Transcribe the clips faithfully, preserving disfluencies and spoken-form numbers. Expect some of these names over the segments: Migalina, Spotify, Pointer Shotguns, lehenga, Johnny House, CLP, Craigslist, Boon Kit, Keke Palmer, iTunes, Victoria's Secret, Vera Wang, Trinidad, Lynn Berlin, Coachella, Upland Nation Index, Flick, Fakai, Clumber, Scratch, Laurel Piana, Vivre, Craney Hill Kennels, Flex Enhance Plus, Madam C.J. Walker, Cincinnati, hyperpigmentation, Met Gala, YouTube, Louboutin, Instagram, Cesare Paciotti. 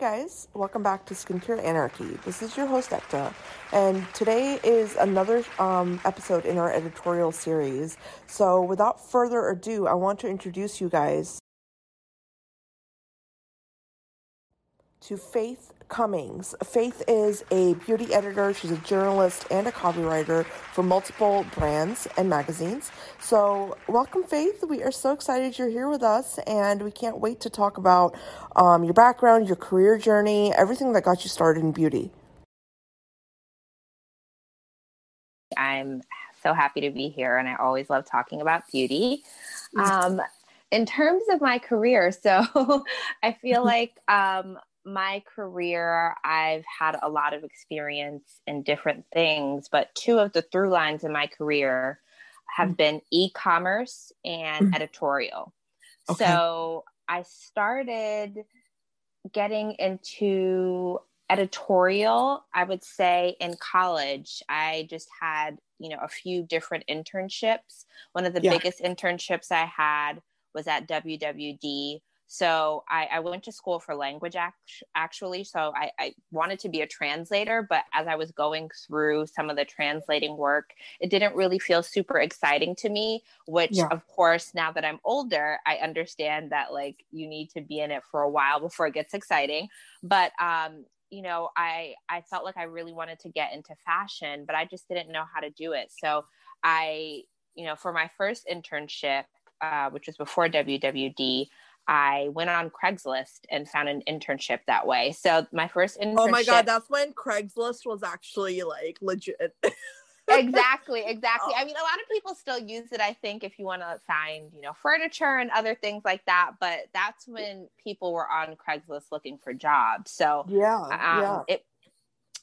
Hi guys, welcome back to Skincare Anarchy. This is your host Ekta, and today is another um, episode in our editorial series. So without further ado, I want to introduce you guys to Faith Cummings. Faith is a beauty editor, she's a journalist, and a copywriter for multiple brands and magazines. So welcome, Faith. We are so excited you're here with us, and we can't wait to talk about um, your background, your career journey, everything that got you started in beauty. I'm so happy to be here, and I always love talking about beauty. Um, in terms of my career, so I feel like... Um, my career, I've had a lot of experience in different things, but two of the through lines in my career have mm-hmm. been e-commerce and mm-hmm. editorial. Okay. So I started getting into editorial, I would say, in college. I just had, you know, a few different internships. One of the yeah. biggest internships I had was at W W D. So I, I went to school for language act- actually. So I, I wanted to be a translator, but as I was going through some of the translating work, it didn't really feel super exciting to me, which yeah. of course, now that I'm older, I understand that like you need to be in it for a while before it gets exciting. But, um, you know, I, I felt like I really wanted to get into fashion, but I just didn't know how to do it. So I, you know, for my first internship, uh, which was before W W D, I went on Craigslist and found an internship that way. So my first internship. Oh my God, that's when Craigslist was actually like legit. Exactly, exactly. Oh. I mean, a lot of people still use it, I think, if you want to find, you know, furniture and other things like that. But that's when people were on Craigslist looking for jobs. So yeah, um, yeah. It,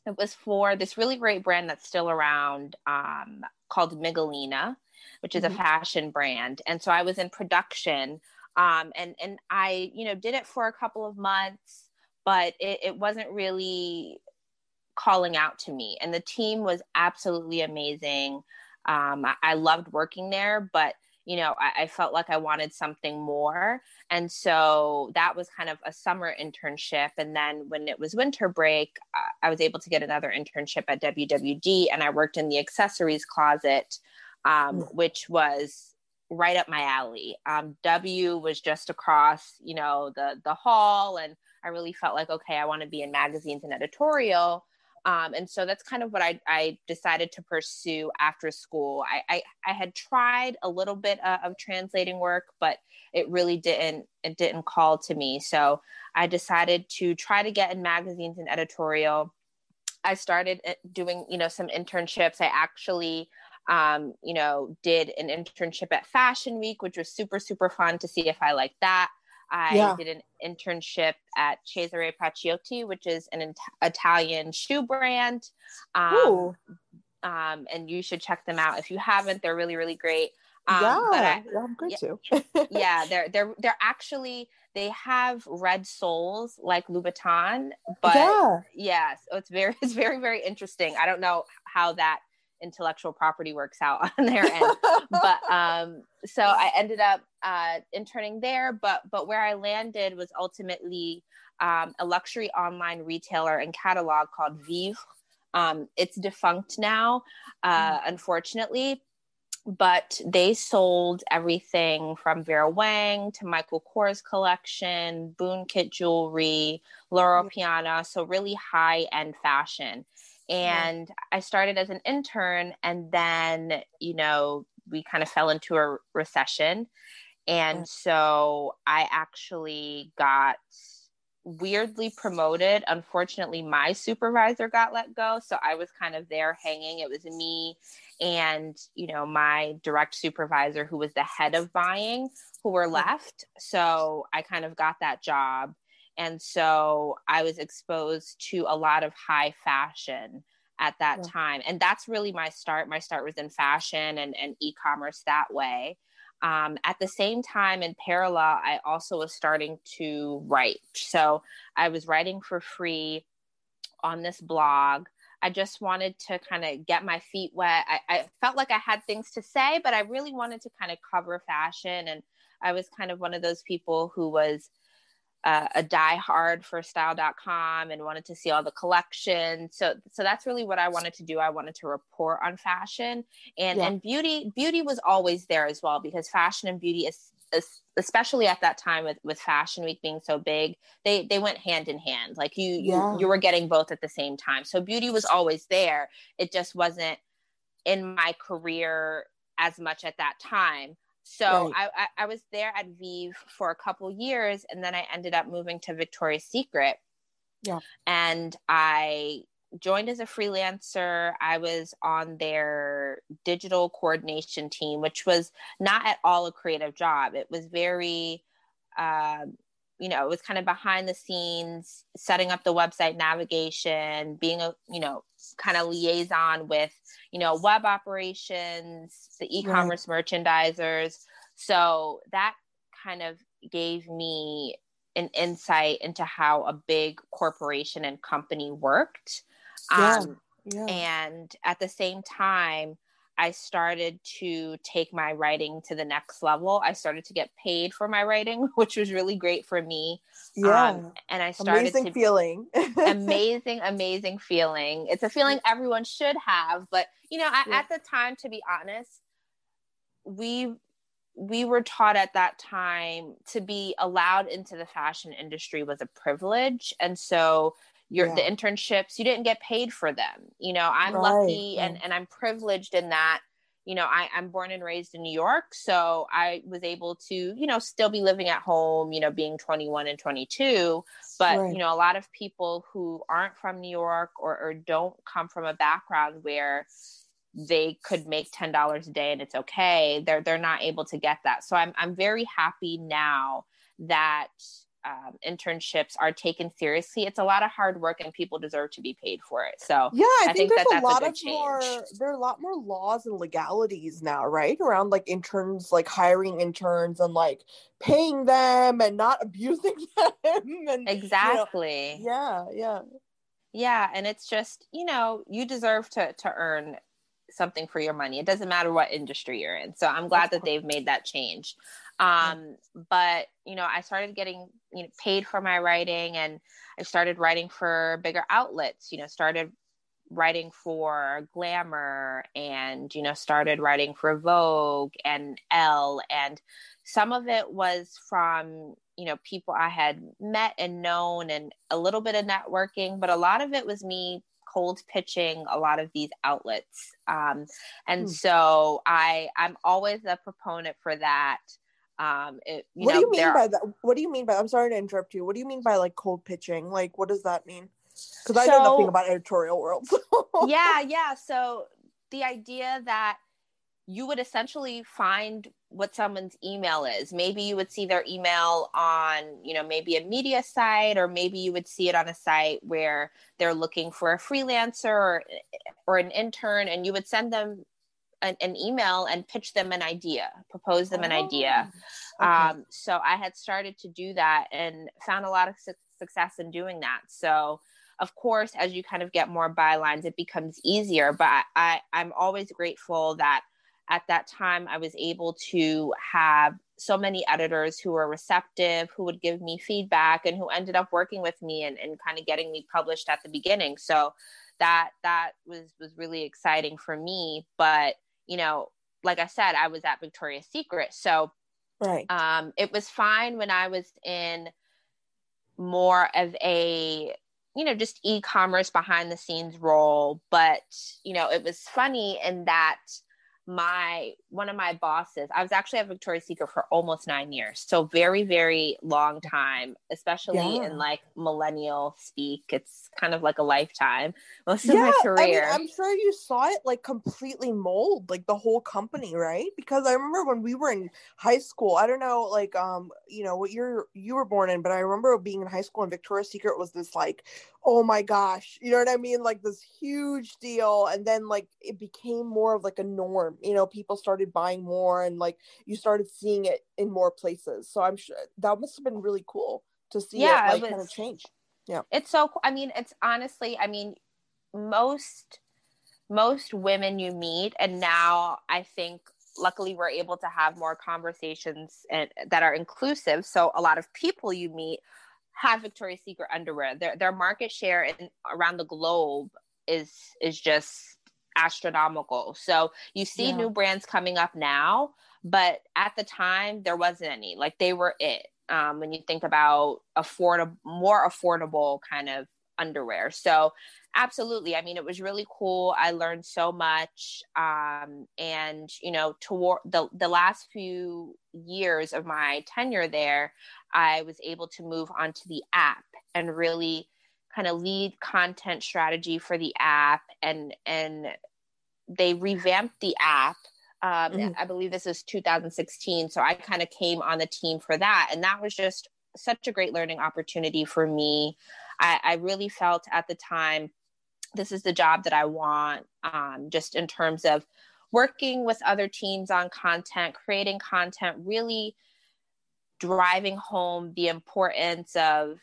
it was for this really great brand that's still around um, called Migalina, which is mm-hmm. a fashion brand. And so I was in production. Um, and, and I, you know, did it for a couple of months, but it, it wasn't really calling out to me. And the team was absolutely amazing. Um, I, I loved working there, but, you know, I, I felt like I wanted something more. And so that was kind of a summer internship. And then when it was winter break, I, I was able to get another internship at W W D, and I worked in the accessories closet, um, which was right up my alley. Um, W was just across, you know, the, the hall. And I really felt like, okay, I want to be in magazines and editorial. Um, and so that's kind of what I, I decided to pursue after school. I, I, I had tried a little bit uh, of translating work, but it really didn't, it didn't call to me. So I decided to try to get in magazines and editorial. I started doing, you know, some internships. I actually, Um, you know, did an internship at Fashion Week, which was super, super fun to see if I liked that. I yeah. did an internship at Cesare Paciotti, which is an it- Italian shoe brand. Um, um, and you should check them out if you haven't. They're really, really great. Um, yeah, but I, yeah, I'm good yeah, too. yeah, they're they're they're actually they have red soles like Louboutin, but yeah, yeah so it's very it's very very interesting. I don't know how that intellectual property works out on their end. But um, so I ended up uh, interning there, but but where I landed was ultimately um, a luxury online retailer and catalog called Vivre. Um, it's defunct now, uh, mm-hmm. unfortunately, but they sold everything from Vera Wang to Michael Kors collection, Boon Kit jewelry, Laurel Piana, so really high-end fashion. And I started as an intern, and then, you know, we kind of fell into a recession. And so I actually got weirdly promoted. Unfortunately, my supervisor got let go. So I was kind of there hanging. It was me and, you know, my direct supervisor, who was the head of buying, who were left. So I kind of got that job. And so I was exposed to a lot of high fashion at that yeah. time. And that's really my start. My start was in fashion and, and e-commerce that way. Um, at the same time, in parallel, I also was starting to write. So I was writing for free on this blog. I just wanted to kind of get my feet wet. I, I felt like I had things to say, but I really wanted to kind of cover fashion. And I was kind of one of those people who was uh, a diehard for style dot com and wanted to see all the collections. So, so that's really what I wanted to do. I wanted to report on fashion and, yeah. and beauty, beauty was always there as well, because fashion and beauty is, is especially at that time with, with Fashion Week being so big, they, they went hand in hand. Like you, yeah. you, you were getting both at the same time. So beauty was always there. It just wasn't in my career as much at that time. So right. I, I, I was there at Vivre for a couple years, and then I ended up moving to Victoria's Secret. Yeah. And I joined as a freelancer. I was on their digital coordination team, which was not at all a creative job. It was very, um, you know, it was kind of behind the scenes, setting up the website navigation, being a, you know, kind of liaison with, you know, web operations, the e-commerce right. merchandisers. So that kind of gave me an insight into how a big corporation and company worked. Yeah. Um, yeah. And at the same time, I started to take my writing to the next level. I started to get paid for my writing, which was really great for me. Yeah. Um, and I started amazing to feeling amazing, amazing feeling. It's a feeling everyone should have, but you know, I, yeah. at the time, to be honest, we, we were taught at that time to be allowed into the fashion industry was a privilege. And so Your, yeah. the internships, you didn't get paid for them. You know, I'm right. lucky and, and I'm privileged in that, you know, I, I'm born and raised in New York. So I was able to, you know, still be living at home, you know, being twenty-one and twenty-two. But, right. you know, a lot of people who aren't from New York or, or don't come from a background where they could make ten dollars a day and it's okay, they're, they're not able to get that. So I'm, I'm very happy now that Um, internships are taken seriously. It's a lot of hard work and people deserve to be paid for it. So yeah, I, I think, think there's that, that's a lot a of change. more, there are a lot more laws and legalities now, right? Around like interns, like hiring interns and like paying them and not abusing them. And, exactly. You know, yeah. Yeah. Yeah. And it's just, you know, you deserve to, to earn something for your money. It doesn't matter what industry you're in. So I'm glad that's that cool. they've made that change. Um, but, you know, I started getting you know, paid for my writing, and I started writing for bigger outlets, you know, started writing for Glamour and, you know, started writing for Vogue and Elle. And some of it was from, you know, people I had met and known and a little bit of networking, but a lot of it was me cold pitching a lot of these outlets. Um, and hmm. so I, I'm always a proponent for that. Um, it, you what know, do you mean by that? What do you mean by, I'm sorry to interrupt you. What do you mean by like cold pitching? Like, what does that mean? Cause I so, know nothing about editorial world. yeah. Yeah. So the idea that you would essentially find what someone's email is, maybe you would see their email on, you know, maybe a media site, or maybe you would see it on a site where they're looking for a freelancer or, or an intern, and you would send them An, an email and pitch them an idea, propose them an idea. Okay. Um, so I had started to do that and found a lot of su- success in doing that. So of course, as you kind of get more bylines, it becomes easier, but I, I, I'm always grateful that at that time I was able to have so many editors who were receptive, who would give me feedback and who ended up working with me and, and kind of getting me published at the beginning. So that, that was, was really exciting for me, but you know, like I said, I was at Victoria's Secret. So right. um, it was fine when I was in more of a, you know, just e-commerce behind the scenes role. But, you know, it was funny in that my, one of my bosses, I was actually at Victoria's Secret for almost nine years. So very, very long time, especially yeah. in like millennial speak. It's kind of like a lifetime. Most yeah, of my career. I mean, I'm sure you saw it like completely mold, like the whole company, right? Because I remember when we were in high school, I don't know, like, um, you know, what year you were born in, but I remember being in high school and Victoria's Secret was this like, oh my gosh, you know what I mean? Like this huge deal. And then like, it became more of like a norm. You know, people started buying more and like you started seeing it in more places. So I'm sure that must have been really cool to see yeah, it, like, it was, kind of change. Yeah. It's so cool. I mean, it's honestly, I mean, most, most women you meet, and now I think luckily we're able to have more conversations and that are inclusive. So a lot of people you meet have Victoria's Secret underwear. Their their market share in, around the globe is is just astronomical. So you see yeah. new brands coming up now, but at the time there wasn't any. Like they were it. Um, when you think about affordable, more affordable kind of underwear. So absolutely. I mean, it was really cool. I learned so much. Um, and, you know, toward the, the last few years of my tenure there, I was able to move onto the app and really kind of lead content strategy for the app. And, and they revamped the app. Um, mm-hmm. I believe this is two thousand sixteen. So I kind of came on the team for that. And that was just such a great learning opportunity for me. I, I really felt at the time, this is the job that I want, um, just in terms of working with other teams on content, creating content, really driving home the importance of,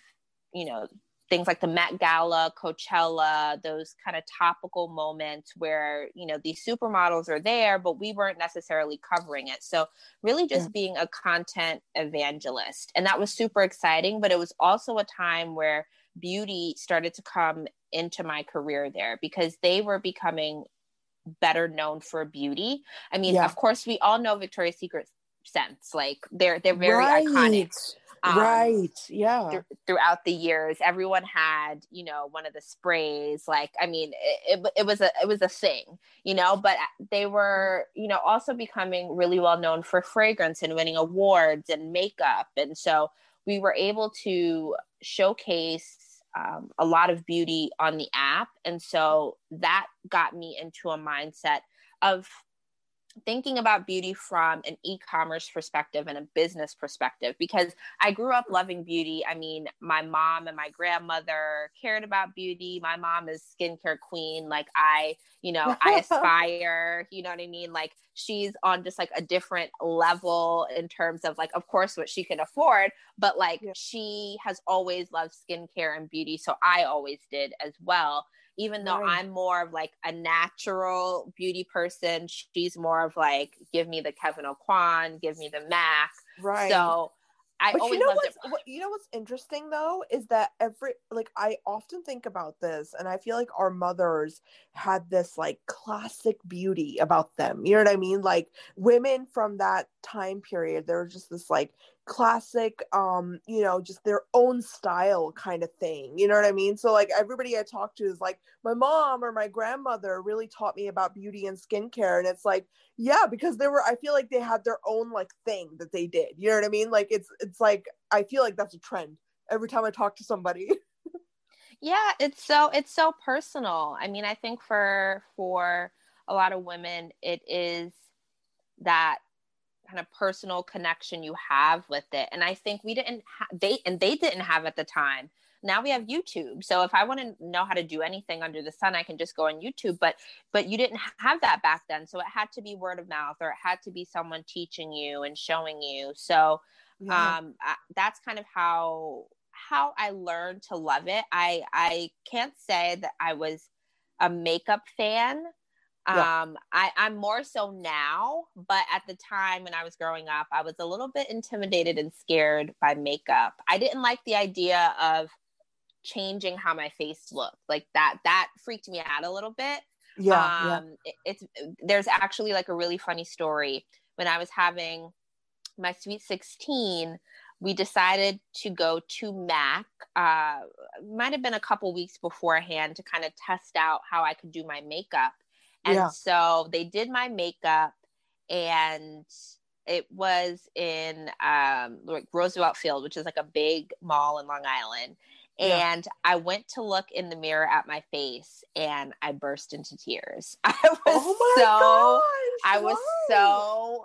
you know, things like the Met Gala, Coachella, those kind of topical moments where, you know, these supermodels are there, but we weren't necessarily covering it. So really just yeah. being a content evangelist. And that was super exciting, but it was also a time where beauty started to come into my career there because they were becoming better known for beauty. I mean, yeah. of course, we all know Victoria's Secret scents. Like they're, they're very right. iconic. Um, right. Yeah. Th- throughout the years, everyone had, you know, one of the sprays, like, I mean, it, it, it was a, it was a thing, you know, but they were, you know, also becoming really well known for fragrance and winning awards and makeup. And so we were able to showcase um, a lot of beauty on the app. And so that got me into a mindset of thinking about beauty from an e-commerce perspective and a business perspective, because I grew up loving beauty. I mean, my mom and my grandmother cared about beauty. My mom is skincare queen. Like I, you know, I aspire, you know what I mean? Like she's on just like a different level in terms of like, of course, what she can afford, but like yeah. she has always loved skincare and beauty. So I always did as well. Even though right. I'm more of like a natural beauty person, she's more of like, give me the Kevin O'Quan, give me the M A C. Right. So I but always you know loved it. What, you know what's interesting though, is that every, like I often think about this and I feel like our mothers had this like classic beauty about them. You know what I mean? Like women from that time period, there was just this like classic, um, you know, just their own style kind of thing. You know what I mean? So like everybody I talk to is like, my mom or my grandmother really taught me about beauty and skincare. And it's like, yeah, because they were, I feel like they had their own like thing that they did. You know what I mean? Like, it's, it's like, I feel like that's a trend every time I talk to somebody. Yeah. It's so, it's so personal. I mean, I think for, for a lot of women, it is that kind of personal connection you have with it. And I think we didn't ha- they and they didn't have at the time. Now we have YouTube. So if I want to know how to do anything under the sun, I can just go on YouTube, but but you didn't have that back then. So it had to be word of mouth, or it had to be someone teaching you and showing you. So yeah. um I, that's kind of how how I learned to love it. I I can't say that I was a makeup fan. Yeah. Um, I, I'm more so now, but at the time when I was growing up, I was a little bit intimidated and scared by makeup. I didn't like the idea of changing how my face looked. Like that, that freaked me out a little bit. Yeah. Um, yeah. It, it's, there's actually like a really funny story. When I was having my sweet sixteen, we decided to go to M A C, uh, might've been a couple weeks beforehand to kind of test out how I could do my makeup. And yeah. so they did my makeup, and it was in um, like Roosevelt Field, which is like a big mall in Long Island. Yeah. And I went to look in the mirror at my face, and I burst into tears. I was oh my so, gosh, I was so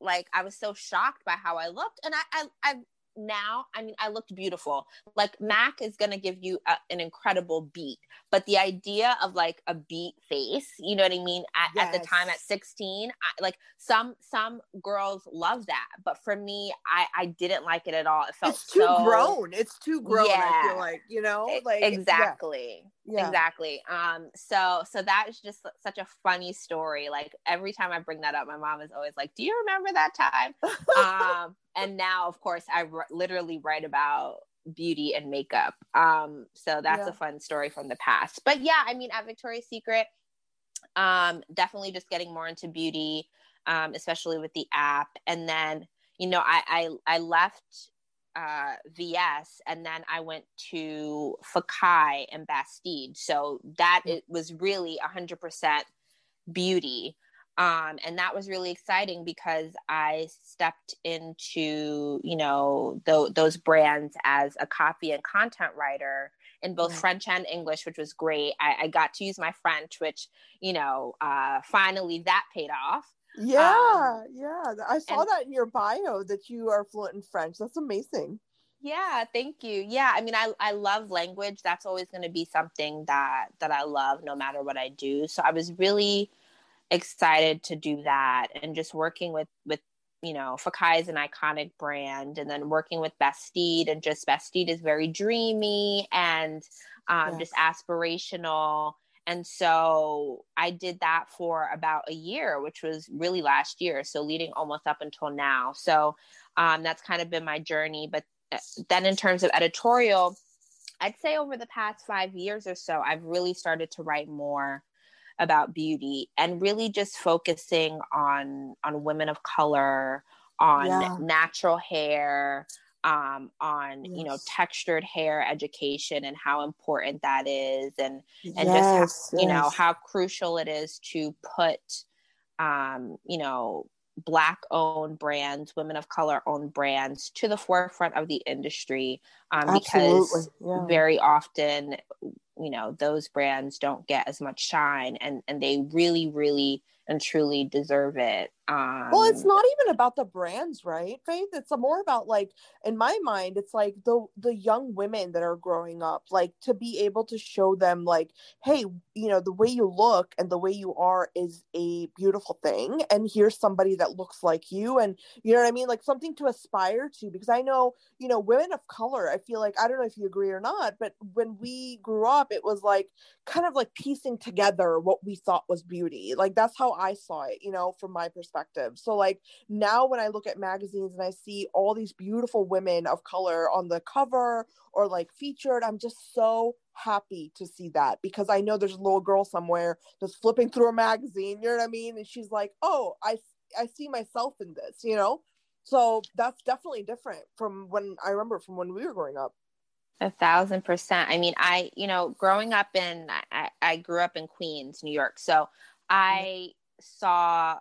like, I was so shocked by how I looked. And I, I, I now, I mean, I looked beautiful. Like M A C is going to give you a, an incredible beat, but the idea of like a beat face, you know what I mean? At, yes. at the time at sixteen, I, like some, some girls love that, but for me, I, I didn't like it at all. It felt it's too so, grown. It's too grown. Yeah. I feel like, you know, like exactly, yeah. Yeah. exactly. Um, so, so that is just such a funny story. Like every time I bring that up, my mom is always like, do you remember that time? Um, And now, of course, I r- literally write about beauty and makeup. Um, so that's yeah. a fun story from the past. But yeah, I mean, at Victoria's Secret, um, definitely just getting more into beauty, um, especially with the app. And then, you know, I I, I left uh, V S and then I went to Fakai and Bastide. So that mm-hmm. it was really one hundred percent beauty. Um, and that was really exciting because I stepped into, you know, th- those brands as a copy and content writer in both right. French and English, which was great. I-, I got to use my French, which, you know, uh, finally that paid off. Yeah. Um, yeah. I saw and- that in your bio that you are fluent in French. That's amazing. Yeah. Thank you. Yeah. I mean, I, I love language. That's always going to be something that, that I love no matter what I do. So I was really excited to do that, and just working with with you know, Fakai is an iconic brand, and then working with Bastide, and just Bastide is very dreamy and um, yes. just aspirational. And so I did that for about a year, which was really last year, so leading almost up until now. So um, that's kind of been my journey. But then in terms of editorial, I'd say over the past five years or so, I've really started to write more about beauty, and really just focusing on on women of color, on yeah. natural hair, um, on yes. you know, textured hair education and how important that is, and and yes, just how, yes. you know, how crucial it is to put um, you know, Black-owned brands, women of color-owned brands to the forefront of the industry, um, because yeah. very often, you know, those brands don't get as much shine, and, and they really, really and truly deserve it. Um, well, it's not even about the brands, right, Faith? It's more about, like, in my mind, it's like the the young women that are growing up, like, to be able to show them, like, hey, you know, the way you look and the way you are is a beautiful thing, and here's somebody that looks like you, and you know what I mean, like something to aspire to. Because I know, you know, women of color, I feel like, I don't know if you agree or not, but when we grew up, it was like kind of like piecing together what we thought was beauty. Like, that's how I saw it, you know, from my perspective. So like now when I look at magazines and I see all these beautiful women of color on the cover or like featured, I'm just so happy to see that, because I know there's a little girl somewhere that's flipping through a magazine, you know what I mean? And she's like, oh, I, I see myself in this, you know? So that's definitely different from when I remember from when we were growing up. A thousand percent. I mean, I, you know, growing up in, I, I grew up in Queens, New York. So I saw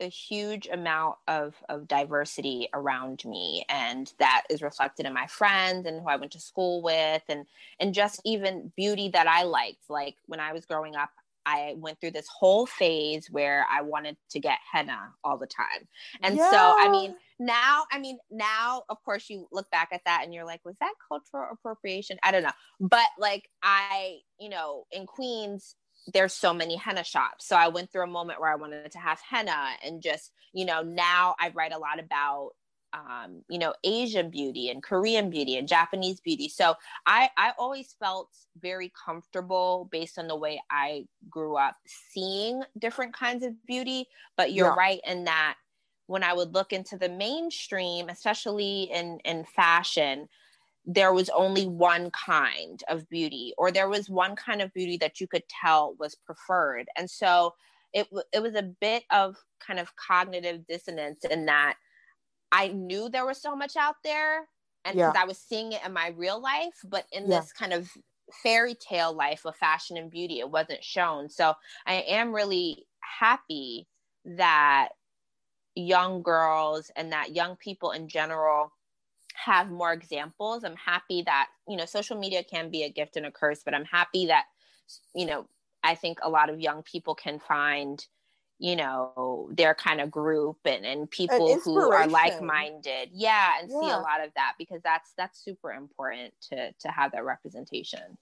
a huge amount of, of diversity around me, and that is reflected in my friends and who I went to school with, and, and just even beauty that I liked. Like when I was growing up, I went through this whole phase where I wanted to get henna all the time. And yeah. so, I mean, now, I mean, now, of course, you look back at that and you're like, was that cultural appropriation? I don't know. But like, I, you know, in Queens, there's so many henna shops. So I went through a moment where I wanted to have henna, and just, you know, now I write a lot about, um, you know, Asian beauty and Korean beauty and Japanese beauty. So I, I always felt very comfortable based on the way I grew up seeing different kinds of beauty. But you're yeah. right in that when I would look into the mainstream, especially in, in fashion, there was only one kind of beauty, or there was one kind of beauty that you could tell was preferred. And so it it was a bit of kind of cognitive dissonance, in that I knew there was so much out there, and because yeah. I was seeing it in my real life, but in yeah. this kind of fairy tale life of fashion and beauty, it wasn't shown. So I am really happy that young girls and that young people in general have more examples. I'm happy that, you know, social media can be a gift and a curse, but I'm happy that, you know, I think a lot of young people can find, you know, their kind of group and, and people and who are like-minded. Yeah. And yeah. see a lot of that, because that's, that's super important to, to have that representation.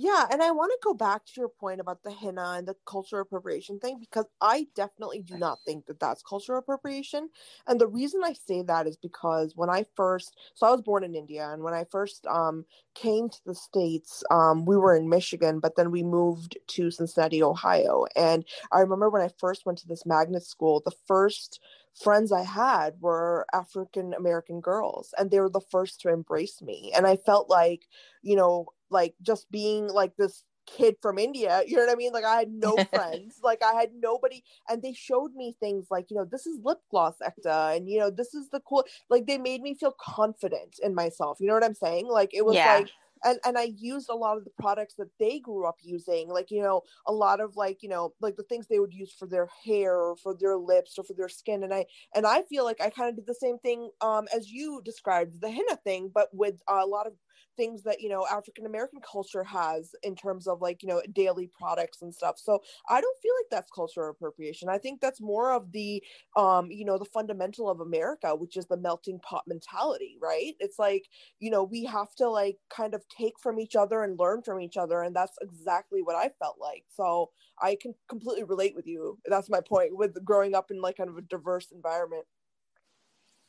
Yeah, and I want to go back to your point about the henna and the cultural appropriation thing, because I definitely do not think that that's cultural appropriation. And the reason I say that is because when I first, so I was born in India, and when I first um, came to the States, um, we were in Michigan, but then we moved to Cincinnati, Ohio. And I remember when I first went to this magnet school, the first friends I had were African American girls, and they were the first to embrace me. And I felt like, you know, like just being like this kid from India, you know what I mean? Like I had no friends, like I had nobody. And they showed me things like, you know, this is lip gloss, Ekta, and you know, this is the cool, like they made me feel confident in myself. You know what I'm saying? Like it was yeah. like, and, and I used a lot of the products that they grew up using, like, you know, a lot of like, you know, like the things they would use for their hair or for their lips or for their skin. And I, and I feel like I kind of did the same thing um, as you described, the henna thing, but with a lot of things that, you know, African-American culture has in terms of like, you know, daily products and stuff. So I don't feel like that's cultural appropriation. I think that's more of the, um, you know, the fundamental of America, which is the melting pot mentality, right? It's like, you know, we have to like kind of take from each other and learn from each other. And that's exactly what I felt like. So I can completely relate with you. That's my point with growing up in like kind of a diverse environment.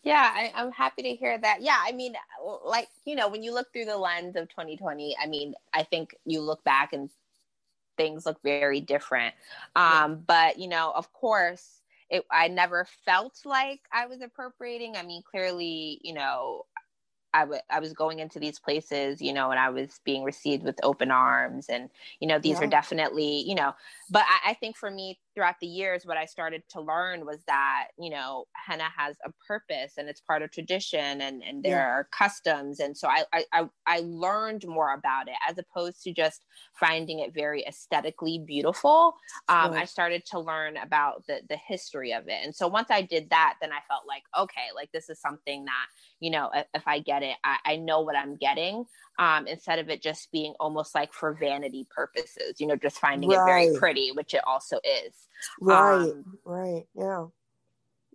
Yeah, I, I'm happy to hear that. Yeah, I mean, like, you know, when you look through the lens of twenty twenty, I mean, I think you look back and things look very different. Um, but, you know, of course, it, I never felt like I was appropriating. I mean, clearly, you know, I, w- I was going into these places, you know, and I was being received with open arms. And, you know, these yeah. are definitely, you know, but I, I think for me throughout the years, what I started to learn was that, you know, henna has a purpose and it's part of tradition and, and there yeah. are customs. And so I, I, I learned more about it as opposed to just finding it very aesthetically beautiful. Um, right. I started to learn about the, the history of it. And so once I did that, then I felt like, okay, like this is something that, you know, if, if I get it. I, I know what I'm getting um, instead of it just being almost like for vanity purposes, you know, just finding right. it very pretty, which it also is. Right. Um, right. Yeah.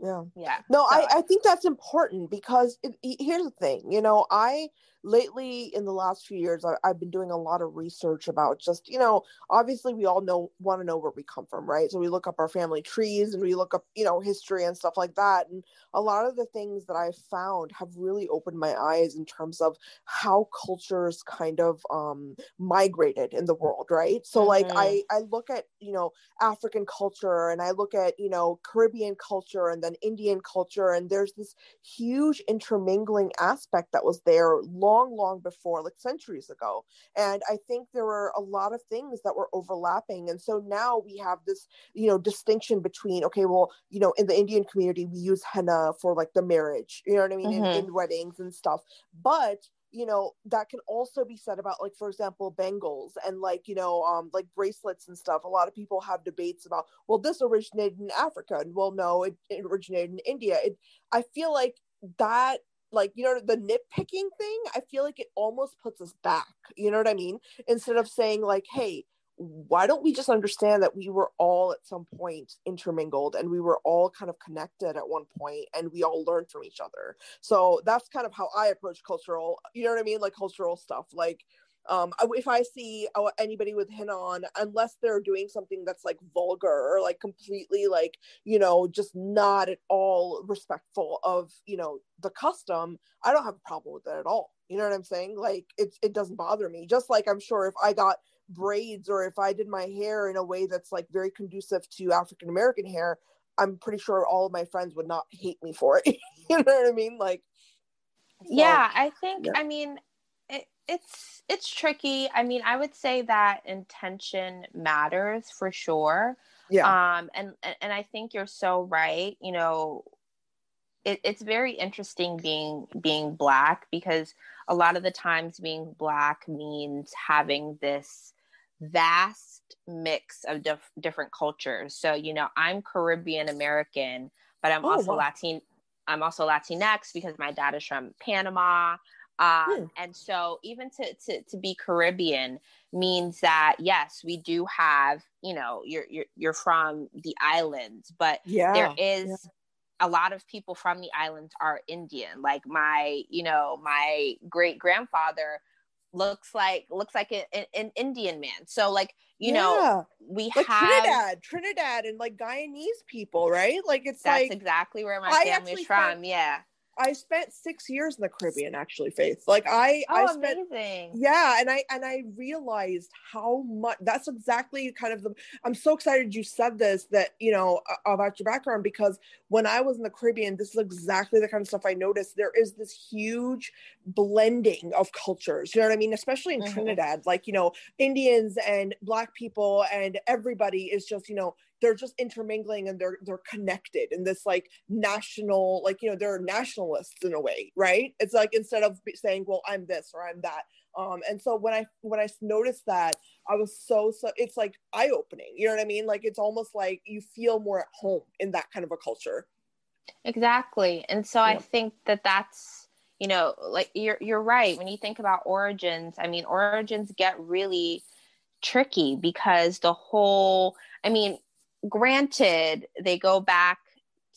Yeah. Yeah. No, so, I, I think that's important because it, it, here's the thing, you know, I lately in the last few years, I, I've been doing a lot of research about just, you know, obviously we all know, want to know where we come from, right? So we look up our family trees and we look up, you know, history and stuff like that. And a lot of the things that I've found have really opened my eyes in terms of how cultures kind of um, migrated in the world, right? So mm-hmm. like I, I look at, you know, African culture and I look at, you know, Caribbean culture and then Indian culture. And there's this huge intermingling aspect that was there long, long before, like centuries ago. And I think there were a lot of things that were overlapping. And so now we have this, you know, distinction between, okay, well, you know, in the Indian community, we use henna for like the marriage, you know what I mean? Mm-hmm. In, in weddings and stuff. But you know, that can also be said about, like, for example, bangles and like, you know, um, like bracelets and stuff. A lot of people have debates about, well, this originated in Africa. And well, no, it, it originated in India. It, I feel like that, like, you know, the nitpicking thing, I feel like it almost puts us back, you know what I mean? Instead of saying like, hey, why don't we just understand that we were all at some point intermingled and we were all kind of connected at one point and we all learned from each other. So that's kind of how I approach cultural, you know what I mean? Like cultural stuff. Like um, if I see anybody with henna on, unless they're doing something that's like vulgar or like completely like, you know, just not at all respectful of, you know, the custom, I don't have a problem with that at all. You know what I'm saying? Like it, it doesn't bother me. Just like I'm sure if I got braids or if I did my hair in a way that's like very conducive to African American hair, I'm pretty sure all of my friends would not hate me for it. You know what I mean? Like, so, yeah, I think, yeah. I mean, it, it's, it's tricky. I mean, I would say that intention matters for sure. Yeah. Um, and, and I think you're so right. You know, it, it's very interesting being, being Black, because a lot of the times being Black means having this vast mix of diff- different cultures. So, you know, I'm Caribbean American, but I'm oh, also wow. Latin. I'm also Latinx because my dad is from Panama. Um, hmm. And so even to, to, to be Caribbean means that, yes, we do have, you know, you're, you're, you're from the islands, but yeah. there is yeah. a lot of people from the islands are Indian. Like my, you know, my great grandfather looks like looks like an, an Indian man. So like, you yeah. know, we like have Trinidad, Trinidad and like Guyanese people, right? Like it's that's like exactly where my I family's from. Spent, yeah. I spent six years in the Caribbean actually, Faith. Like I oh, I spent amazing. Yeah, and I and I realized how much that's exactly kind of the I'm so excited you said this that, you know, about your background, because when I was in the Caribbean, this is exactly the kind of stuff I noticed. There is this huge blending of cultures, you know what I mean? Especially in mm-hmm. Trinidad, like, you know, Indians and Black people and everybody is just, you know, they're just intermingling and they're they're connected in this like national, like, you know, they're nationalists in a way, right? It's like, instead of saying, well, I'm this or I'm that. Um, and so when I, when I noticed that, I was so, so it's like eye opening, you know what I mean? Like, it's almost like you feel more at home in that kind of a culture. Exactly. And so yeah. I think that that's, you know, like you're, you're right. When you think about origins, I mean, origins get really tricky because the whole, I mean, granted, they go back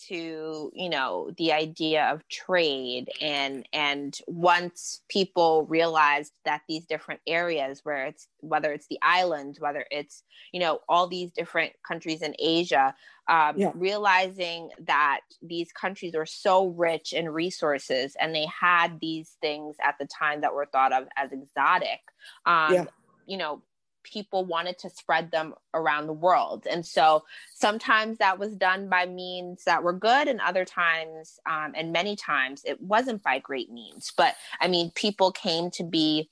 to, you know, the idea of trade and and once people realized that these different areas where it's whether it's the islands, whether it's, you know, all these different countries in Asia, um, yeah. realizing that these countries were so rich in resources and they had these things at the time that were thought of as exotic, um, yeah. you know, people wanted to spread them around the world. And so sometimes that was done by means that were good and other times, um, and many times it wasn't by great means. But I mean, people came to be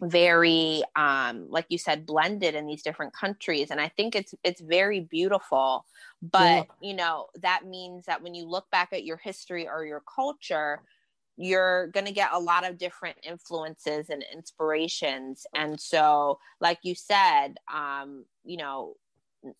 very, um, like you said, blended in these different countries. And I think it's, it's very beautiful, but yeah. you know, that means that when you look back at your history or your culture, you're going to get a lot of different influences and inspirations. And so, like you said, um, you know,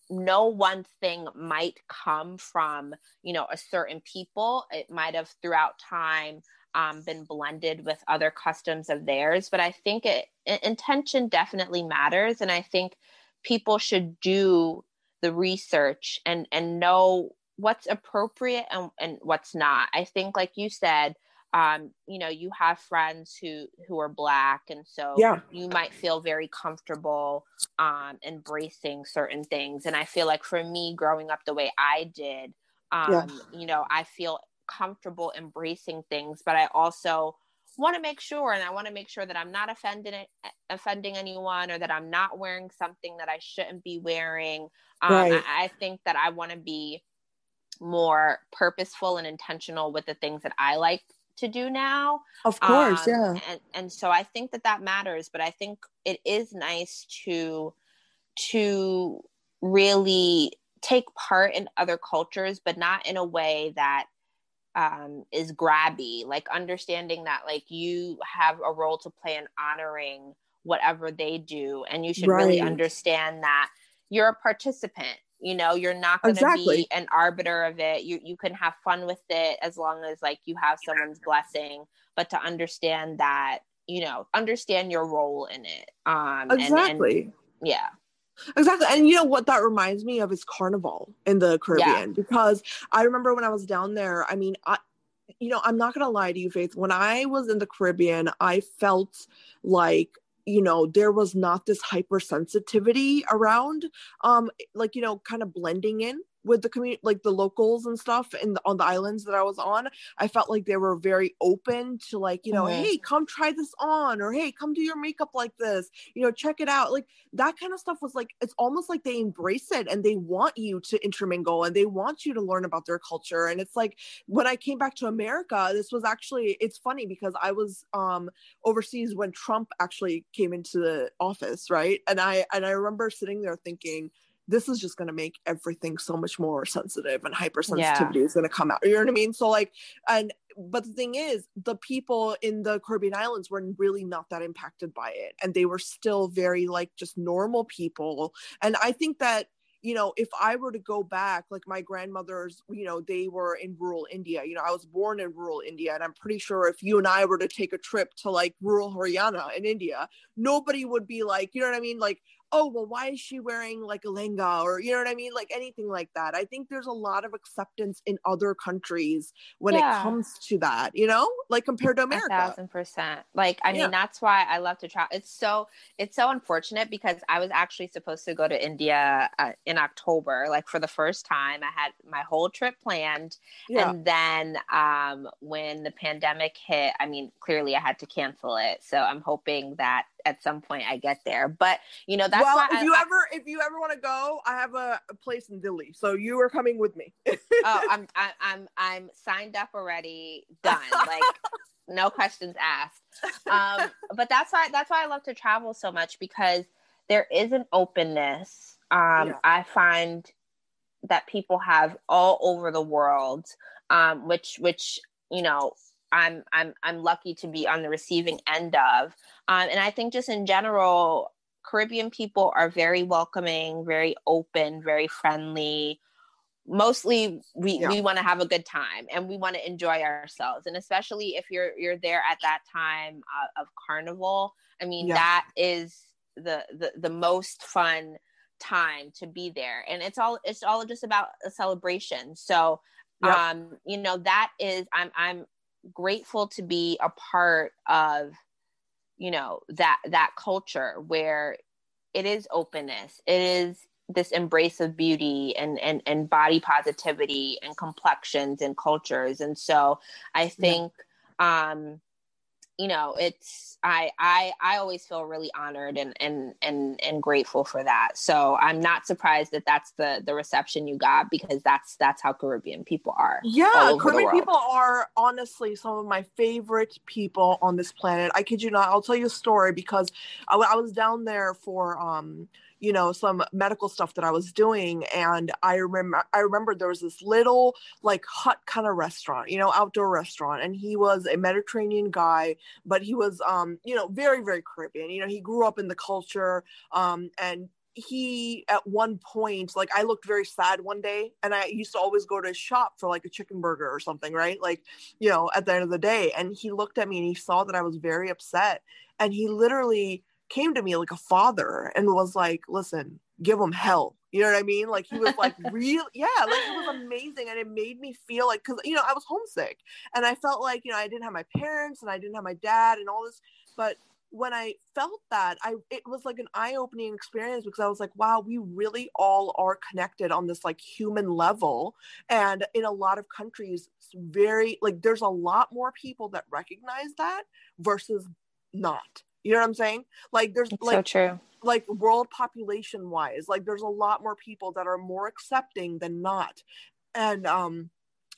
no one thing might come from, you know, a certain people. It might have throughout time um, been blended with other customs of theirs. But I think it, intention definitely matters. And I think people should do the research and, and know what's appropriate and, and what's not. I think, like you said, Um, you know, you have friends who, who are Black. And so yeah. you might feel very comfortable um, embracing certain things. And I feel like for me, growing up the way I did, um, yeah. you know, I feel comfortable embracing things, but I also want to make sure, and I want to make sure that I'm not offending, offending anyone, or that I'm not wearing something that I shouldn't be wearing. Um, right. I, I think that I want to be more purposeful and intentional with the things that I like to do now, of course, um, yeah, and and so I think that that matters. But I think it is nice to to really take part in other cultures, but not in a way that um, is grabby. Like understanding that, like you have a role to play in honoring whatever they do, and you should right. really understand that you're a participant. You know, you're not going to exactly. be an arbiter of it. You you can have fun with it as long as like you have someone's blessing, but to understand that, you know, understand your role in it. Um, exactly. And, and, yeah. Exactly. And you know what that reminds me of is Carnival in the Caribbean, yeah. because I remember when I was down there, I mean, I, you know, I'm not going to lie to you, Faith. When I was in the Caribbean, I felt like, you know, there was not this hypersensitivity around, um, like, you know, kind of blending in with the community, like the locals and stuff in the, on the islands that I was on. I felt like they were very open to like, you know, mm-hmm. hey, come try this on, or hey, come do your makeup like this, you know, check it out. Like that kind of stuff was like, it's almost like they embrace it and they want you to intermingle and they want you to learn about their culture. And it's like, when I came back to America, this was actually, it's funny because I was um, overseas when Trump actually came into the office. Right. And I, and I remember sitting there thinking, this is just going to make everything so much more sensitive, and hypersensitivity yeah. is going to come out. You know what I mean? So like, and, but the thing is, the people in the Caribbean Islands were really not that impacted by it. And they were still very like just normal people. And I think that, you know, if I were to go back, like my grandmothers, you know, they were in rural India, you know, I was born in rural India. And I'm pretty sure if you and I were to take a trip to like rural Haryana in India, nobody would be like, you know what I mean? Like, oh, well, why is she wearing like a lehenga, or, you know what I mean? Like anything like that. I think there's a lot of acceptance in other countries when yeah. it comes to that, you know, like compared to America. A thousand percent. Like, I mean, yeah. that's why I love to travel. It's so, it's so unfortunate because I was actually supposed to go to India uh, in October, like for the first time. I had my whole trip planned. Yeah. And then um, when the pandemic hit, I mean, clearly I had to cancel it. So I'm hoping that at some point I get there, but you know, that's well, why if I, you ever, if you ever want to go, I have a, a place in Delhi. So you are coming with me. oh, I'm, I, I'm, I'm signed up already, done. Like no questions asked. Um, but that's why, that's why I love to travel so much, because there is an openness. Um, yeah. I find that people have all over the world, um, which, which, you know, I'm I'm I'm lucky to be on the receiving end of, um, and I think just in general, Caribbean people are very welcoming, very open, very friendly. Mostly, we, yeah. we want to have a good time and we want to enjoy ourselves, and especially if you're you're there at that time uh, of Carnival. I mean, yeah. that is the, the the most fun time to be there, and it's all it's all just about a celebration. So, yep. um, you know, that is I'm I'm. grateful to be a part of, you know, that that culture where it is openness, it is this embrace of beauty and and and body positivity and complexions and cultures. And so I think yeah. um you know, it's I I I always feel really honored and and and and grateful for that. So I'm not surprised that that's the the reception you got, because that's that's how Caribbean people are. Yeah, Caribbean people are honestly some of my favorite people on this planet. I kid you not. I'll tell you a story, because I, I was down there for um you know, some medical stuff that I was doing. And I remember, I remember there was this little like hut kind of restaurant, you know, outdoor restaurant. And he was a Mediterranean guy, but he was, um, you know, very, very Caribbean. You know, he grew up in the culture. Um, and he, at one point, like I looked very sad one day, and I used to always go to his shop for like a chicken burger or something, right? Like, you know, at the end of the day. And he looked at me and he saw that I was very upset. And he literally came to me like a father and was like, listen, give him hell. You know what I mean? Like he was like, real. Yeah. Like it was amazing. And it made me feel like, cause you know, I was homesick and I felt like, you know, I didn't have my parents and I didn't have my dad and all this, but when I felt that, I it was like an eye-opening experience, because I was like, wow, we really all are connected on this like human level. And in a lot of countries, it's very like, there's a lot more people that recognize that versus not. You know what I'm saying? Like there's it's like, so true. Like world population wise, like there's a lot more people that are more accepting than not. And, um,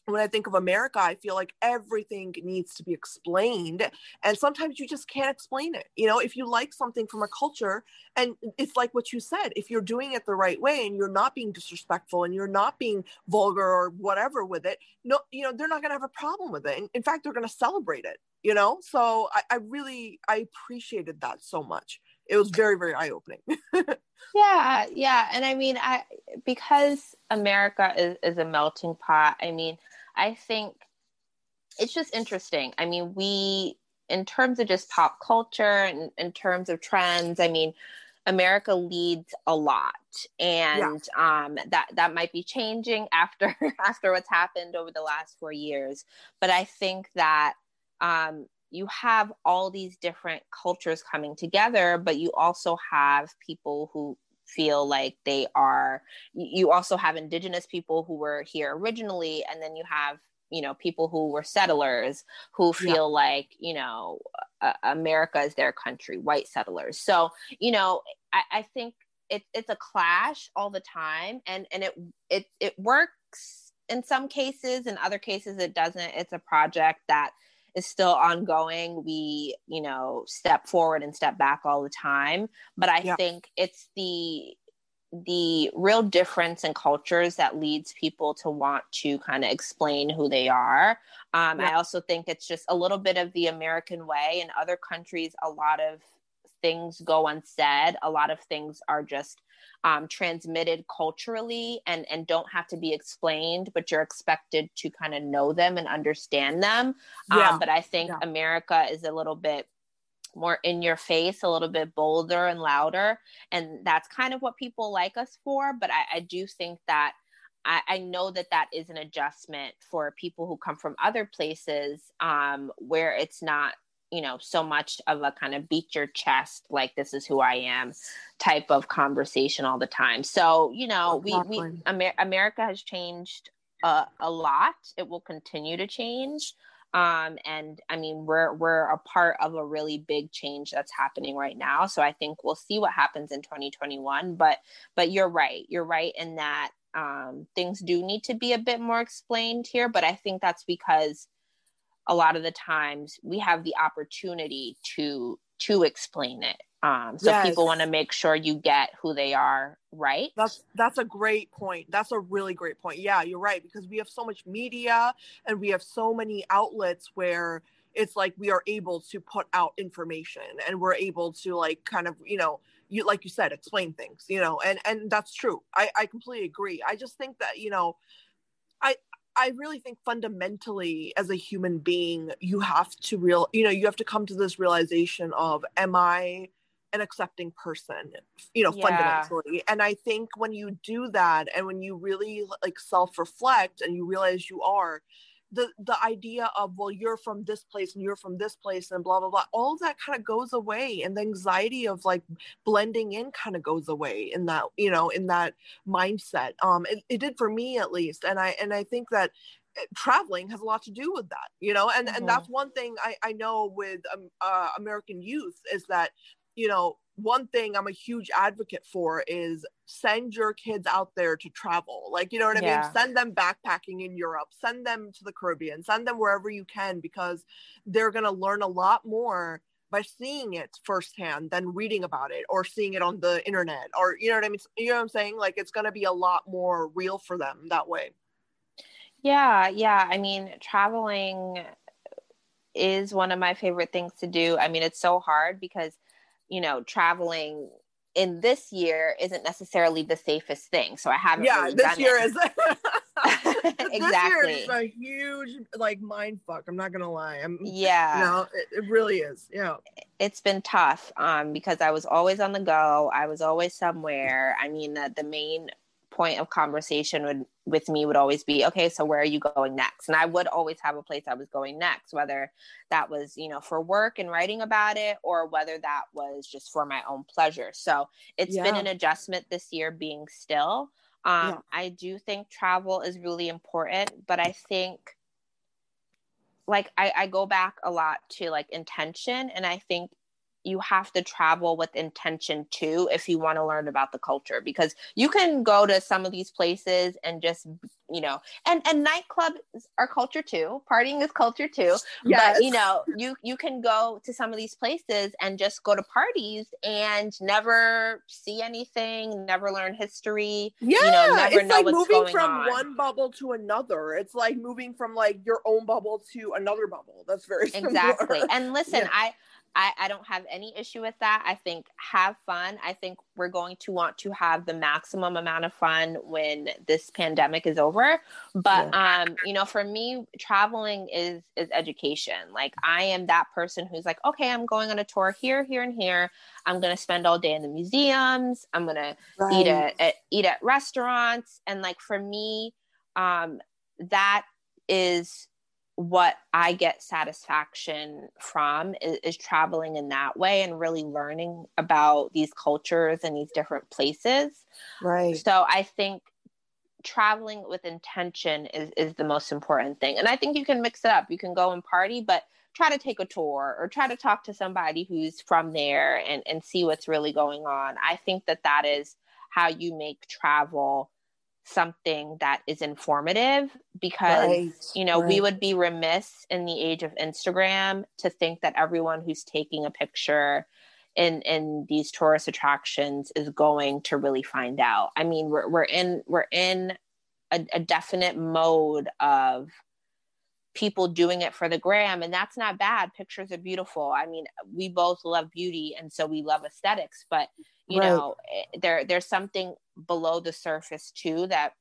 when I think of America, I feel like everything needs to be explained. And sometimes you just can't explain it. You know, if you like something from a culture, and it's like what you said, if you're doing it the right way and you're not being disrespectful and you're not being vulgar or whatever with it, no, you know, they're not going to have a problem with it. In fact, they're going to celebrate it, you know? So I, I really, I appreciated that so much. It was very, very eye-opening. yeah. Yeah. And I mean, I, because America is, is a melting pot, I mean, I think it's just interesting. I mean, we, in terms of just pop culture and in terms of trends, I mean, America leads a lot, and yeah. um, that, that might be changing after, after what's happened over the last four years. But I think that, um, you have all these different cultures coming together, but you also have people who feel like they are, you also have indigenous people who were here originally. And then you have, you know, people who were settlers who feel yeah. like, you know, uh, America is their country, white settlers. So, you know, I, I think it, it's a clash all the time, and, and it, it, it works in some cases, in other cases it doesn't. It's a project that is still ongoing. We, you know, step forward and step back all the time. But I yeah. think it's the the real difference in cultures that leads people to want to kind of explain who they are. Um, yeah. I also think it's just a little bit of the American way. In other countries, a lot of things go unsaid. A lot of things are just um, transmitted culturally and, and don't have to be explained, but you're expected to kind of know them and understand them. Yeah. Um, but I think yeah. America is a little bit more in your face, a little bit bolder and louder. And that's kind of what people like us for. But I, I do think that I, I know that that is an adjustment for people who come from other places um, where it's not, you know, so much of a kind of beat your chest, like this is who I am type of conversation all the time. So, you know, we, we Amer- America has changed uh, a lot. It will continue to change. Um, and I mean, we're, we're a part of a really big change that's happening right now. So I think we'll see what happens in twenty twenty-one, but, but you're right. You're right in that um, things do need to be a bit more explained here, but I think that's because a lot of the times we have the opportunity to, to explain it. Um, so yes. People want to make sure you get who they are. Right. That's, that's a great point. That's a really great point. Yeah, you're right. Because we have so much media and we have so many outlets where it's like, we are able to put out information and we're able to like, kind of, you know, you, like you said, explain things, you know, and, and that's true. I, I completely agree. I just think that, you know, I, I really think fundamentally as a human being, you have to real, you know, you have to come to this realization of, am I an accepting person, you know, yeah. fundamentally. And I think when you do that and when you really like self-reflect and you realize you are, the, the idea of, well, you're from this place and you're from this place and blah, blah, blah, all of that kind of goes away. And the anxiety of like blending in kind of goes away in that, you know, in that mindset. Um, it, it did for me at least. And I, and I think that traveling has a lot to do with that, you know, and, mm-hmm. and that's one thing I, I know with um, uh, American youth is that, you know, one thing I'm a huge advocate for is send your kids out there to travel. Like, you know what I yeah. mean? Send them backpacking in Europe, send them to the Caribbean, send them wherever you can, because they're going to learn a lot more by seeing it firsthand than reading about it or seeing it on the internet or, you know what I mean? You know what I'm saying? Like, it's going to be a lot more real for them that way. Yeah. Yeah. I mean, traveling is one of my favorite things to do. I mean, it's so hard because you know, traveling in this year isn't necessarily the safest thing. So I haven't yeah, really done it. Yeah, this year is. Exactly. This year is a huge, like, mind fuck. I'm not going to lie. I'm, yeah. You know, it, it really is. Yeah. It's been tough um, because I was always on the go. I was always somewhere. I mean, the, the main point of conversation would, with me would always be, okay, so where are you going next? And I would always have a place I was going next, whether that was, you know, for work and writing about it, or whether that was just for my own pleasure. So it's yeah. been an adjustment this year being still. Um, yeah. I do think travel is really important, but I think like, I, I go back a lot to like intention. And I think you have to travel with intention too, if you want to learn about the culture, because you can go to some of these places and just, you know, and, and nightclubs are culture too. Partying is culture too, yes. But you know, you, you can go to some of these places and just go to parties and never see anything, never learn history. Yeah. You know, never it's know like what's moving going from on. One bubble to another. It's like moving from like your own bubble to another bubble. That's very similar. Exactly. And listen, yeah. I, I, I don't have any issue with that. I think have fun. I think we're going to want to have the maximum amount of fun when this pandemic is over. But, yeah. um, you know, for me, traveling is, is education. Like I am that person who's like, okay, I'm going on a tour here, here, and here. I'm going to spend all day in the museums. I'm going right. to eat at, at, eat at restaurants. And like, for me, um, that is what I get satisfaction from is, is traveling in that way and really learning about these cultures and these different places. Right. So I think traveling with intention is, is the most important thing. And I think you can mix it up. You can go and party, but try to take a tour or try to talk to somebody who's from there and, and see what's really going on. I think that that is how you make travel something that is informative, because right, you know right. we would be remiss in the age of Instagram to think that everyone who's taking a picture in in these tourist attractions is going to really find out. I mean, we're we're in we're in a, a definite mode of people doing it for the gram, and that's not bad. Pictures are beautiful. I mean, we both love beauty, and so we love aesthetics, but you right. know, there there's something below the surface too that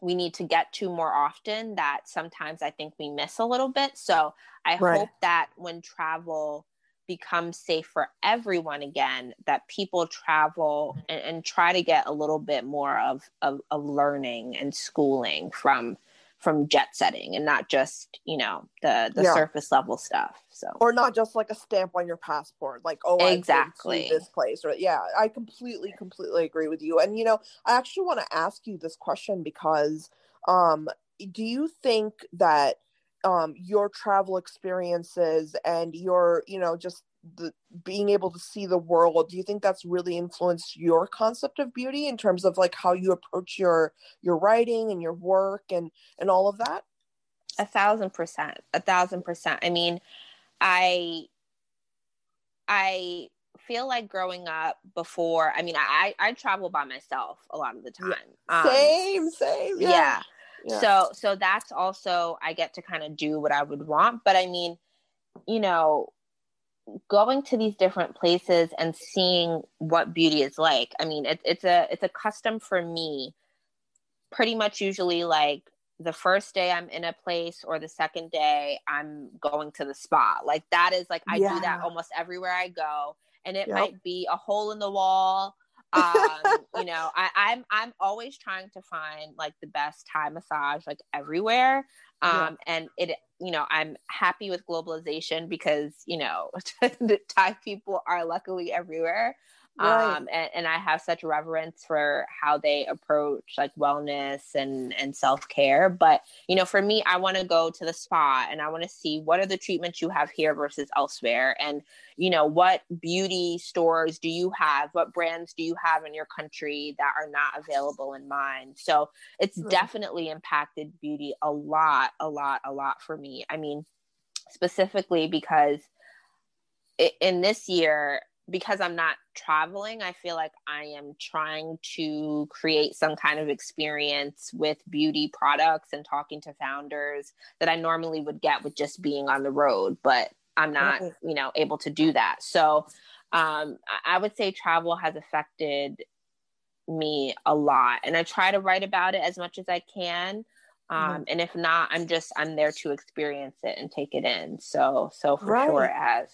we need to get to more often that sometimes I think we miss a little bit. So I right. hope that when travel becomes safe for everyone again, that people travel and, and try to get a little bit more of, of, of learning and schooling from from jet setting, and not just, you know, the, the yeah. surface level stuff. So, or not just like a stamp on your passport, like, oh, exactly, this place. Or yeah, I completely, completely agree with you. And, you know, I actually want to ask you this question because um, do you think that um, your travel experiences and your, you know, just the being able to see the world, do you think that's really influenced your concept of beauty in terms of like how you approach your your writing and your work and and all of that? A thousand percent, a thousand percent. I mean, I I feel like growing up before. I mean, I I travel by myself a lot of the time. Um, same, same, yeah. yeah. yeah. So so that's also, I get to kind of do what I would want, but I mean, you know, going to these different places and seeing what beauty is like. I mean, it, it's a it's a custom for me. Pretty much usually like the first day I'm in a place or the second day I'm going to the spa. Like that is like, I yeah. do that almost everywhere I go. And it yep. might be a hole in the wall. Um, you know, I, I'm I'm always trying to find like the best Thai massage like everywhere. Um, yeah. And it, you know, I'm happy with globalization because, you know, the Thai people are luckily everywhere. Right. Um, and, and I have such reverence for how they approach like wellness and, and self-care. But, you know, for me, I want to go to the spa and I want to see what are the treatments you have here versus elsewhere. And, you know, what beauty stores do you have? What brands do you have in your country that are not available in mine? So it's mm-hmm. definitely impacted beauty a lot, a lot, a lot for me. I mean, specifically because in this year, because I'm not traveling, I feel like I am trying to create some kind of experience with beauty products and talking to founders that I normally would get with just being on the road, but I'm not, you know, able to do that. So um, I would say travel has affected me a lot, and I try to write about it as much as I can. Um, and if not, I'm just, I'm there to experience it and take it in. So, so for right. sure it has.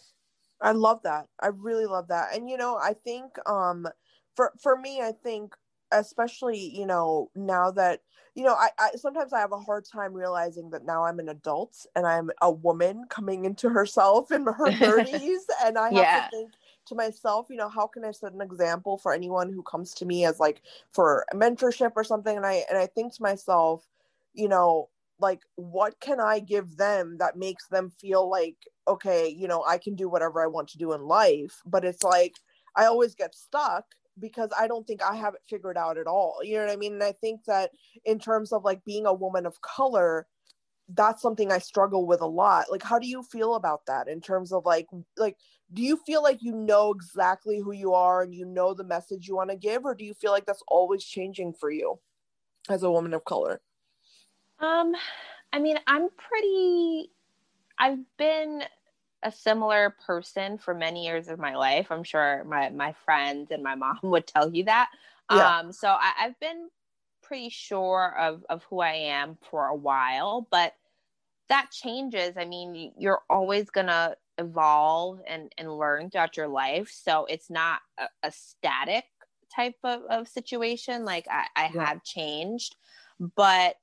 I love that. I really love that. And, you know, I think um, for, for me, I think especially, you know, now that, you know, I, I sometimes I have a hard time realizing that now I'm an adult and I'm a woman coming into herself in her thirties. And I have yeah. to think to myself, you know, how can I set an example for anyone who comes to me as like for a mentorship or something? And I, and I think to myself, you know, like, what can I give them that makes them feel like, okay, you know, I can do whatever I want to do in life? But it's like, I always get stuck because I don't think I have it figured out at all. You know what I mean? And I think that in terms of like being a woman of color, that's something I struggle with a lot. Like, how do you feel about that in terms of like, like, do you feel like you know exactly who you are and you know the message you want to give, or do you feel like that's always changing for you as a woman of color? Um, I mean, I'm pretty, I've been a similar person for many years of my life. I'm sure my, my friends and my mom would tell you that. Yeah. Um, so I, I've been pretty sure of, of who I am for a while, but that changes. I mean, you're always going to evolve and, and learn throughout your life. So it's not a, a static type of, of situation. Like I, I yeah. have changed, but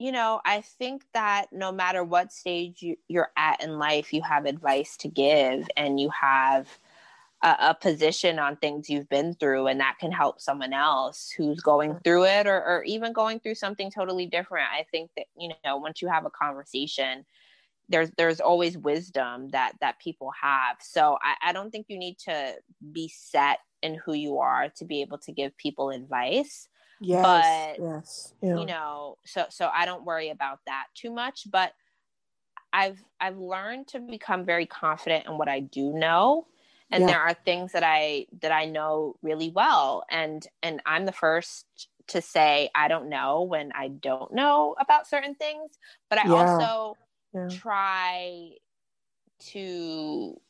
you know, I think that no matter what stage you, you're at in life, you have advice to give and you have a, a position on things you've been through, and that can help someone else who's going through it or, or even going through something totally different. I think that, you know, once you have a conversation, there's there's always wisdom that that people have. So I, I don't think you need to be set in who you are to be able to give people advice. Yes, but, yes, yeah. you know, so, so I don't worry about that too much, but I've, I've learned to become very confident in what I do know. And yeah. there are things that I, that I know really well. And, and I'm the first to say, I don't know when I don't know about certain things, but I yeah. also yeah. try to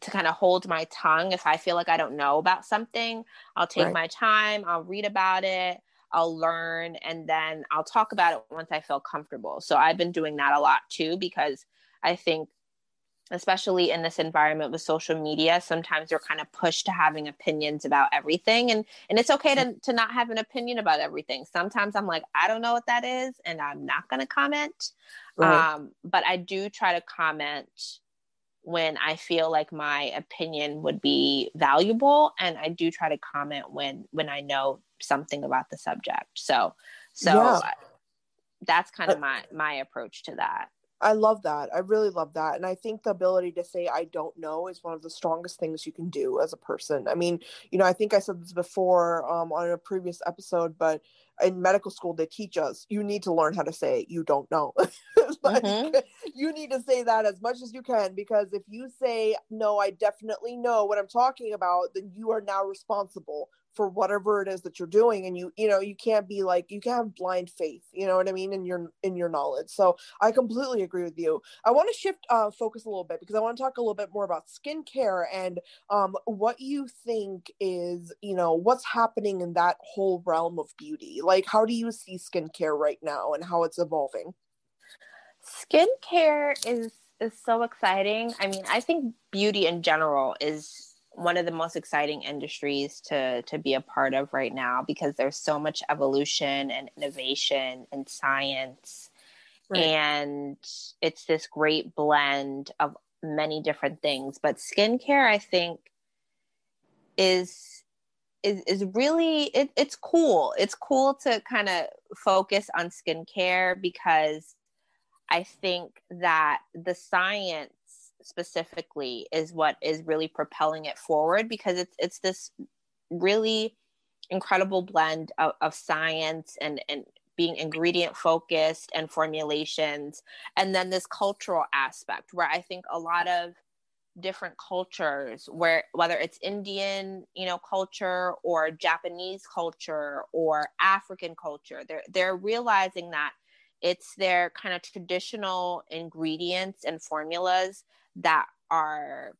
to kind of hold my tongue. If I feel like I don't know about something, I'll take right. my time, I'll read about it, I'll learn, and then I'll talk about it once I feel comfortable. So I've been doing that a lot too, because I think especially in this environment with social media, sometimes you're kind of pushed to having opinions about everything. And and it's okay to, to not have an opinion about everything. Sometimes I'm like, I don't know what that is, and I'm not going to comment. Right. Um, but I do try to comment when I feel like my opinion would be valuable. And I do try to comment when, when I know something about the subject. So, so yeah. that's kind of my, my approach to that. I love that. I really love that. And I think the ability to say, I don't know, is one of the strongest things you can do as a person. I mean, you know, I think I said this before um, on a previous episode, but in medical school, they teach us, you need to learn how to say, you don't know. Like, mm-hmm. You need to say that as much as you can, because if you say, no, I definitely know what I'm talking about, then you are now responsible for whatever it is that you're doing. And you, you know, you can't be like, you can't have blind faith, you know what I mean? In your, in your knowledge. So I completely agree with you. I want to shift uh, focus a little bit, because I want to talk a little bit more about skincare and um, what you think is, you know, what's happening in that whole realm of beauty. Like, how do you see skincare right now and how it's evolving? Skincare is, is so exciting. I mean, I think beauty in general is one of the most exciting industries to, to be a part of right now, because there's so much evolution and innovation and science. Right. And it's this great blend of many different things. But skincare, I think, is, is, is really, it, it's cool. It's cool to kind of focus on skincare, because I think that the science specifically is what is really propelling it forward, because it's it's this really incredible blend of, of science and and being ingredient focused and formulations, and then this cultural aspect where I think a lot of different cultures, where whether it's Indian, you know, culture or Japanese culture or African culture, they're they're realizing that it's their kind of traditional ingredients and formulas that are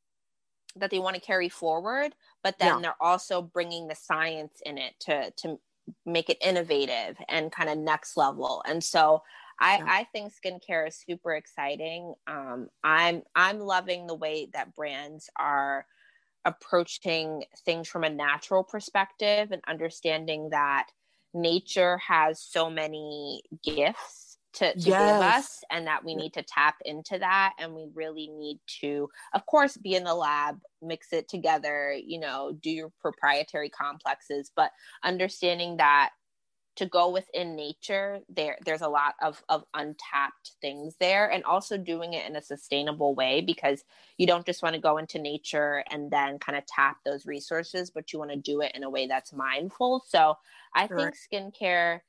that they want to carry forward, but then yeah. they're also bringing the science in it to to make it innovative and kind of next level. And so I, yeah. I think skincare is super exciting. Um, I'm I'm loving the way that brands are approaching things from a natural perspective and understanding that nature has so many gifts to, to yes. give us, and that we need to tap into that, and we really need to, of course, be in the lab, mix it together, you know, do your proprietary complexes, but understanding that to go within nature, there there's a lot of of untapped things there, and also doing it in a sustainable way, because you don't just want to go into nature and then kind of tap those resources, but you want to do it in a way that's mindful. So I sure. think skincare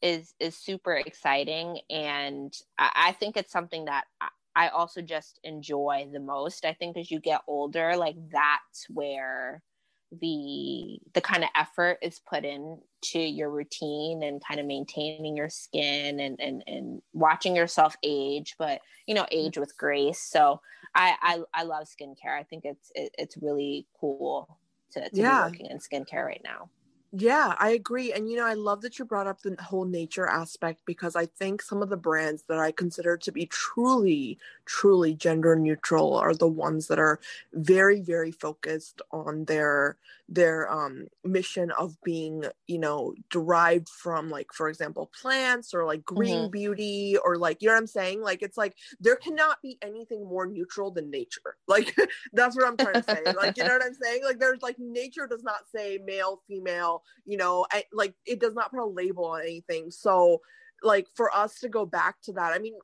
is is super exciting, and I, I think it's something that I, I also just enjoy the most. I think as you get older, like, that's where the the kind of effort is put in to your routine and kind of maintaining your skin and and and watching yourself age, but, you know, age with grace. So I I, I love skincare. I think it's it, it's really cool to, to yeah. be working in skincare right now. Yeah, I agree. And, you know, I love that you brought up the whole nature aspect, because I think some of the brands that I consider to be truly, truly gender neutral are the ones that are very, very focused on their their um, mission of being, you know, derived from, like, for example, plants, or like green mm-hmm. beauty, or like, you know what I'm saying? Like, it's like, there cannot be anything more neutral than nature. Like, that's what I'm trying to say. Like, you know what I'm saying? Like, there's like, nature does not say male, female, you know, I, like, it does not put a label on anything. So, like, for us to go back to that, I mean,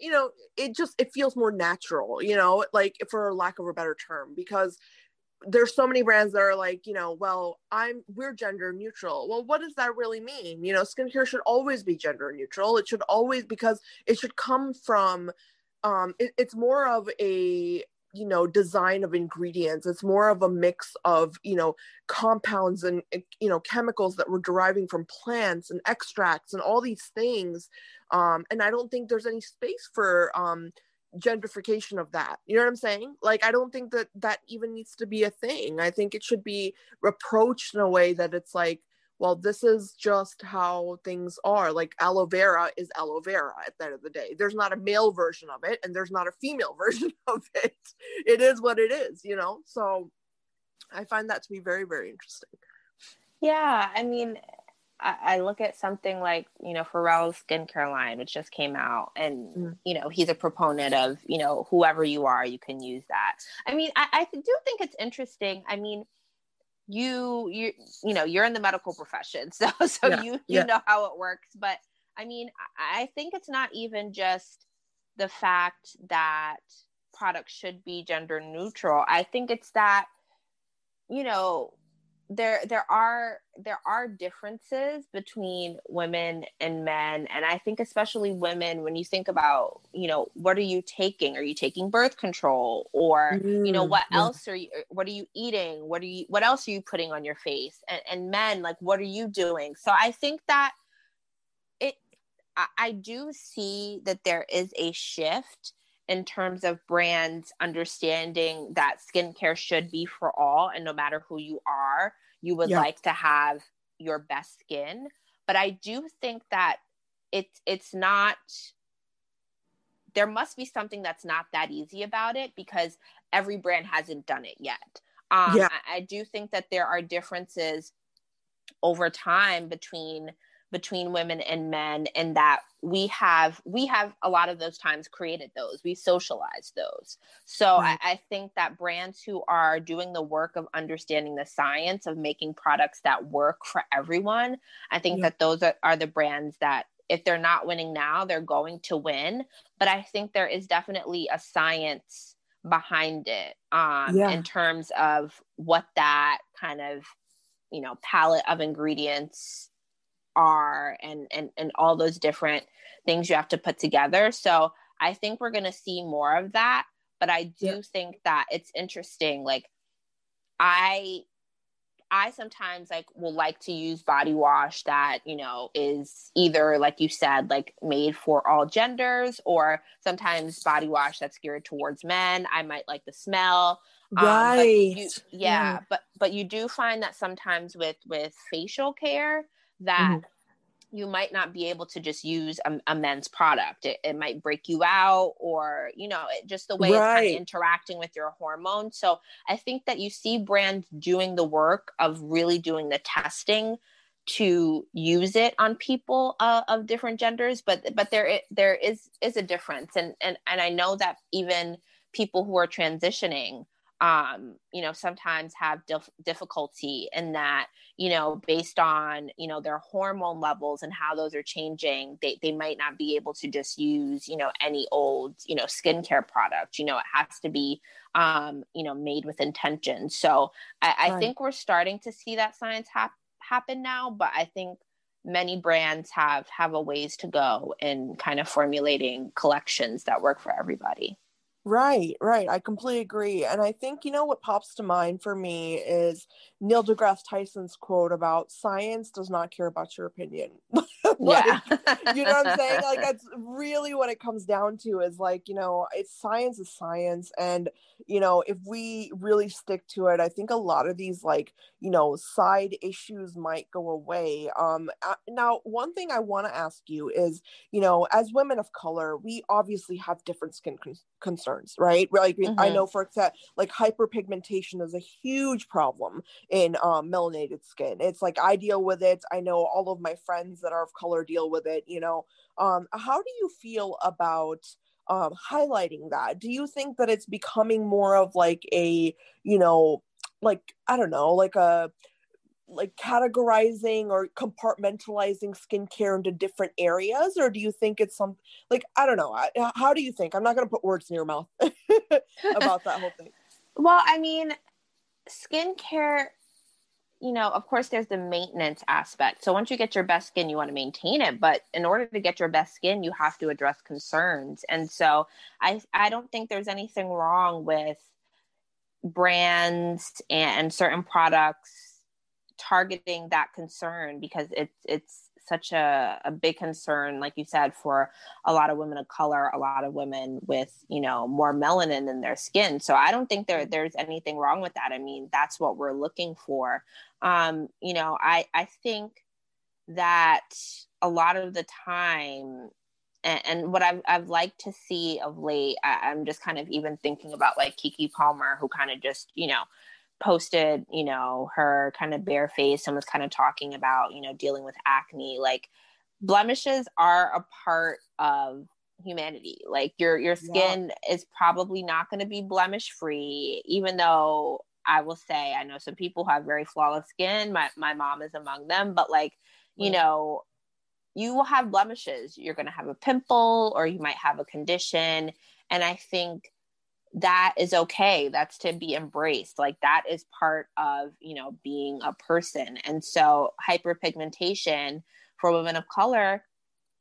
you know, it just, it feels more natural, you know, like, for lack of a better term, because there's so many brands that are like, you know, well, I'm, we're gender neutral. Well, what does that really mean? You know, skincare should always be gender neutral. It should always, because it should come from, um, it, it's more of a, you know, design of ingredients. It's more of a mix of, you know, compounds and, you know, chemicals that we're deriving from plants and extracts and all these things. Um, and I don't think there's any space for um, gentrification of that. You know what I'm saying? Like, I don't think that that even needs to be a thing. I think it should be approached in a way that it's like, well, this is just how things are. Like, aloe vera is aloe vera at the end of the day. There's not a male version of it, and there's not a female version of it. It is what it is, you know? So I find that to be very, very interesting. Yeah, I mean, I, I look at something like, you know, Pharrell's skincare line, which just came out, and, mm. you know, he's a proponent of, you know, whoever you are, you can use that. I mean, I, I do think it's interesting. I mean, you, you, you know, you're in the medical profession, so, so yeah, you, you yeah. know how it works. But I mean, I think it's not even just the fact that products should be gender neutral. I think it's that, you know, there, there are, there are differences between women and men. And I think especially women, when you think about, you know, what are you taking? Are you taking birth control, or, mm, you know, what yeah. else are you, what are you eating? What are you, what else are you putting on your face? And, and men, like, what are you doing? So I think that it, I, I do see that there is a shift in terms of brands understanding that skincare should be for all, and no matter who you are, you would yeah. like to have your best skin. But I do think that it's it's not, there must be something that's not that easy about it, because every brand hasn't done it yet. Um, yeah. I, I do think that there are differences over time between between women and men, and that we have, we have a lot of those times created those, we socialized those. So right. I, I think that brands who are doing the work of understanding the science of making products that work for everyone, I think yeah. that those are, are the brands that, if they're not winning now, they're going to win. But I think there is definitely a science behind it um, yeah. in terms of what that kind of, you know, palette of ingredients are, and, and, and all those different things you have to put together. So I think we're going to see more of that, but I do yeah. think that it's interesting. Like I, I sometimes like will like to use body wash that, you know, is either, like you said, like made for all genders, or sometimes body wash that's geared towards men. I might like the smell. Right. Um, but you, yeah. Mm. But, but you do find that sometimes with, with facial care, that mm-hmm. you might not be able to just use a, a men's product. It, it might break you out, or, you know, it, just the way right. it's kind of interacting with your hormones. So I think that you see brands doing the work of really doing the testing to use it on people uh, of different genders, but, but there, there is, is a difference. And, and, and I know that even people who are transitioning, um, you know, sometimes have dif- difficulty in that, you know, based on, you know, their hormone levels and how those are changing, they, they might not be able to just use, you know, any old, you know, skincare product. You know, it has to be, um, you know, made with intention. So I, I right. think we're starting to see that science ha- happen now, but I think many brands have, have a ways to go in kind of formulating collections that work for everybody. Right, right. I completely agree. And I think, you know, what pops to mind for me is Neil deGrasse Tyson's quote about science does not care about your opinion. like, yeah. You know what I'm saying? Like, that's really what it comes down to, is like, you know, it's science is science. And, you know, if we really stick to it, I think a lot of these, like, you know, side issues might go away. Um, now, one thing I want to ask you is, you know, as women of color, we obviously have different skin con- concerns. Right, like mm-hmm. I know for example, like hyperpigmentation is a huge problem in um, melanated skin. It's like I deal with it. I know all of my friends that are of color deal with it. You know, um, how do you feel about um, highlighting that? Do you think that it's becoming more of like a, you know, like I don't know, like a like categorizing or compartmentalizing skincare into different areas? Or do you think it's some, like, I don't know. I, how do you think? I'm not going to put words in your mouth about that whole thing. Well, I mean, skincare, you know, of course there's the maintenance aspect. So once you get your best skin, you want to maintain it, but in order to get your best skin, you have to address concerns. And so I, I don't think there's anything wrong with brands and, and certain products targeting that concern, because it's it's such a, a big concern, like you said, for a lot of women of color, a lot of women with, you know, more melanin in their skin. So I don't think there there's anything wrong with that. I mean, that's what we're looking for. Um, you know, I, I think that a lot of the time, and, and what I've, I've liked to see of late, I, I'm just kind of even thinking about like Keke Palmer, who kind of just, you know, posted, you know, her kind of bare face and was kind of talking about, you know, dealing with acne. Like, blemishes are a part of humanity. Like your, your skin yeah. is probably not going to be blemish free, even though I will say, I know some people who have very flawless skin. My, my mom is among them, but like, you yeah. know, you will have blemishes. You're going to have a pimple, or you might have a condition. And I think that is okay. That's to be embraced. Like, that is part of, you know, being a person. And so hyperpigmentation for women of color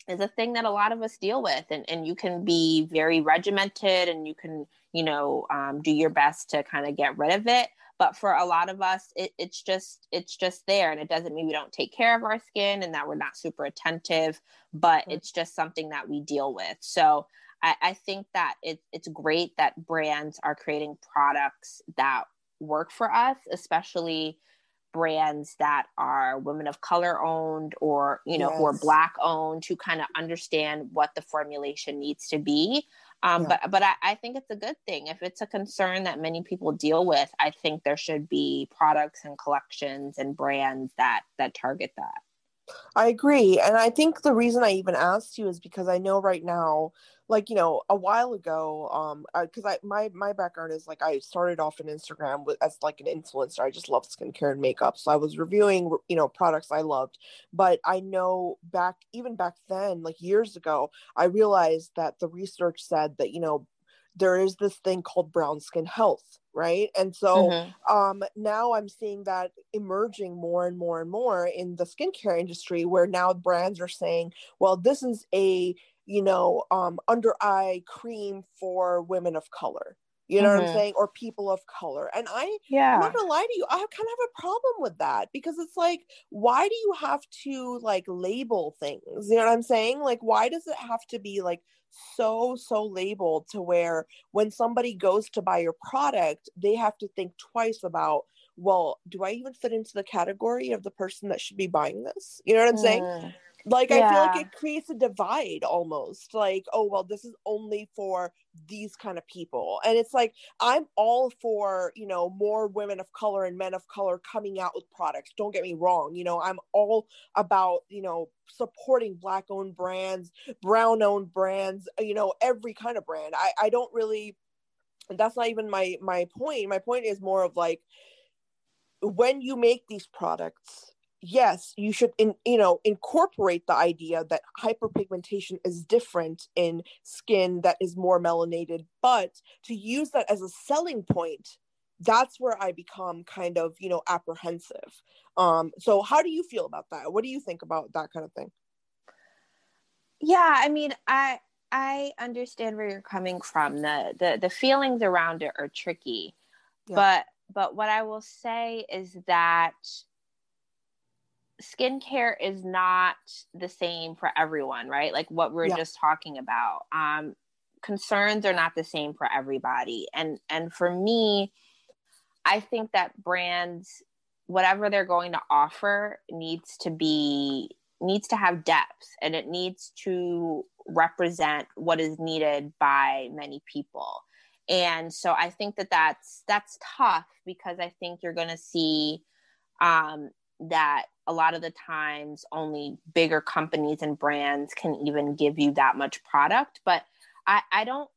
is a thing that a lot of us deal with. And, and you can be very regimented, and you can, you know, um, do your best to kind of get rid of it. But for a lot of us, it, it's just, it's just there. And it doesn't mean we don't take care of our skin and that we're not super attentive, but mm-hmm. it's just something that we deal with. So I, I think that it, it's great that brands are creating products that work for us, especially brands that are women of color owned, or, you know, yes. or Black owned, to kind of understand what the formulation needs to be. Um, yeah. But but I, I think it's a good thing. If it's a concern that many people deal with, I think there should be products and collections and brands that that target that. I agree. And I think the reason I even asked you is because I know right now, like, you know, a while ago, um, because I, I my my background is like, I started off on Instagram with, as like an influencer. I just love skincare and makeup, so I was reviewing, you know, products I loved. But I know back even back then, like years ago, I realized that the research said that, you know, there is this thing called brown skin health, right? And so mm-hmm. um, now I'm seeing that emerging more and more and more in the skincare industry, where now brands are saying, well, this is a, you know, um, under eye cream for women of color. You know mm-hmm. what I'm saying? Or people of color. And I, yeah. I'm not gonna lie to you, I kind of have a problem with that, because it's like, why do you have to like label things? You know what I'm saying? Like, why does it have to be like so, so labeled to where when somebody goes to buy your product, they have to think twice about, well, do I even fit into the category of the person that should be buying this? You know what I'm mm. saying? Like, yeah. I feel like it creates a divide almost, like, oh, well, this is only for these kind of people. And it's like, I'm all for, you know, more women of color and men of color coming out with products. Don't get me wrong. You know, I'm all about, you know, supporting Black owned brands, brown owned brands, you know, every kind of brand. I, I don't really, that's not even my, my point. My point is more of like, when you make these products, yes, you should, in, you know, incorporate the idea that hyperpigmentation is different in skin that is more melanated, but to use that as a selling point, that's where I become kind of, you know, apprehensive. Um, so how do you feel about that? What do you think about that kind of thing? Yeah, I mean, I I understand where you're coming from. The the, the feelings around it are tricky, yeah. but but what I will say is that skincare is not the same for everyone, right? Like what we're yeah. just talking about. Um, concerns are not the same for everybody. And, and for me, I think that brands, whatever they're going to offer, needs to be, needs to have depth, and it needs to represent what is needed by many people. And so I think that that's, that's tough, because I think you're going to see, um, that a lot of the times only bigger companies and brands can even give you that much product. But I, I don't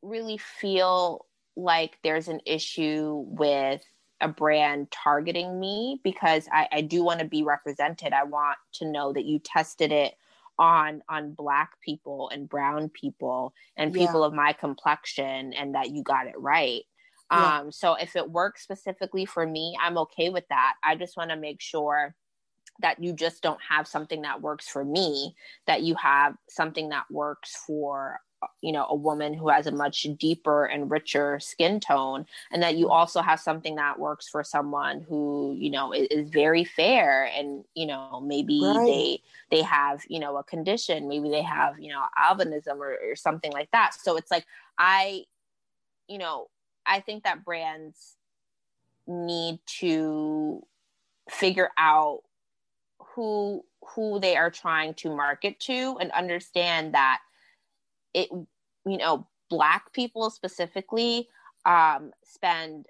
really feel like there's an issue with a brand targeting me, because I, I do want to be represented. I want to know that you tested it on on Black people and brown people and yeah. people of my complexion, and that you got it right. Yeah. Um, so if it works specifically for me, I'm okay with that. I just want to make sure that you just don't have something that works for me, that you have something that works for you know, a woman who has a much deeper and richer skin tone, and that you also have something that works for someone who, you know, is, is very fair, and, you know, maybe right. they they have, you know, a condition, maybe they have, you know, albinism or, or something like that. So it's like, I, you know, I think that brands need to figure out who who they are trying to market to, and understand that it, you know, Black people specifically um, spend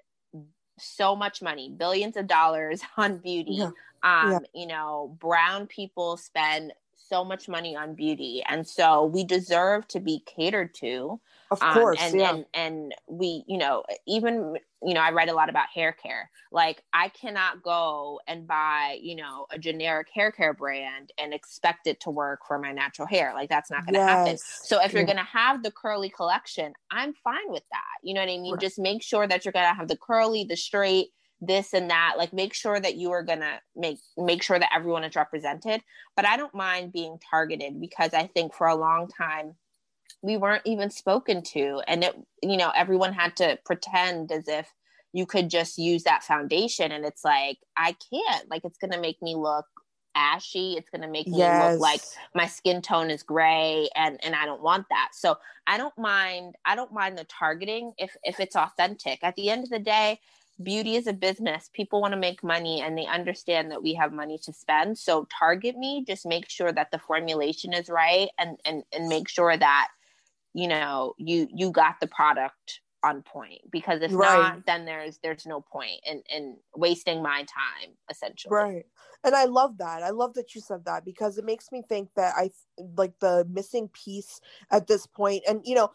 so much money, billions of dollars on beauty. Yeah. Um, yeah. You know, brown people spend so much money on beauty. And so we deserve to be catered to. Of course. Um, and, yeah. and, and we, you know, even, you know, I write a lot about hair care. Like, I cannot go and buy, you know, a generic hair care brand and expect it to work for my natural hair. Like, that's not going to yes. happen. So if you're yeah. going to have the curly collection, I'm fine with that. You know what I mean? Right. Just make sure that you're going to have the curly, the straight, this and that. Like, make sure that you are going to make, make sure that everyone is represented. But I don't mind being targeted, because I think for a long time, we weren't even spoken to, and it, you know, everyone had to pretend as if you could just use that foundation. And it's like, I can't, like, it's going to make me look ashy. It's going to make me yes. look like my skin tone is gray, and, and I don't want that. So I don't mind, I don't mind the targeting if, if it's authentic. At the end of the day, beauty is a business. People want to make money, and they understand that we have money to spend. So target me, just make sure that the formulation is right, and, and, and make sure that, you know, you, you got the product on point, because if right. not, then there's, there's no point in, in wasting my time, essentially. Right. And I love that. I love that you said that, because it makes me think that I like the missing piece at this point. And, you know,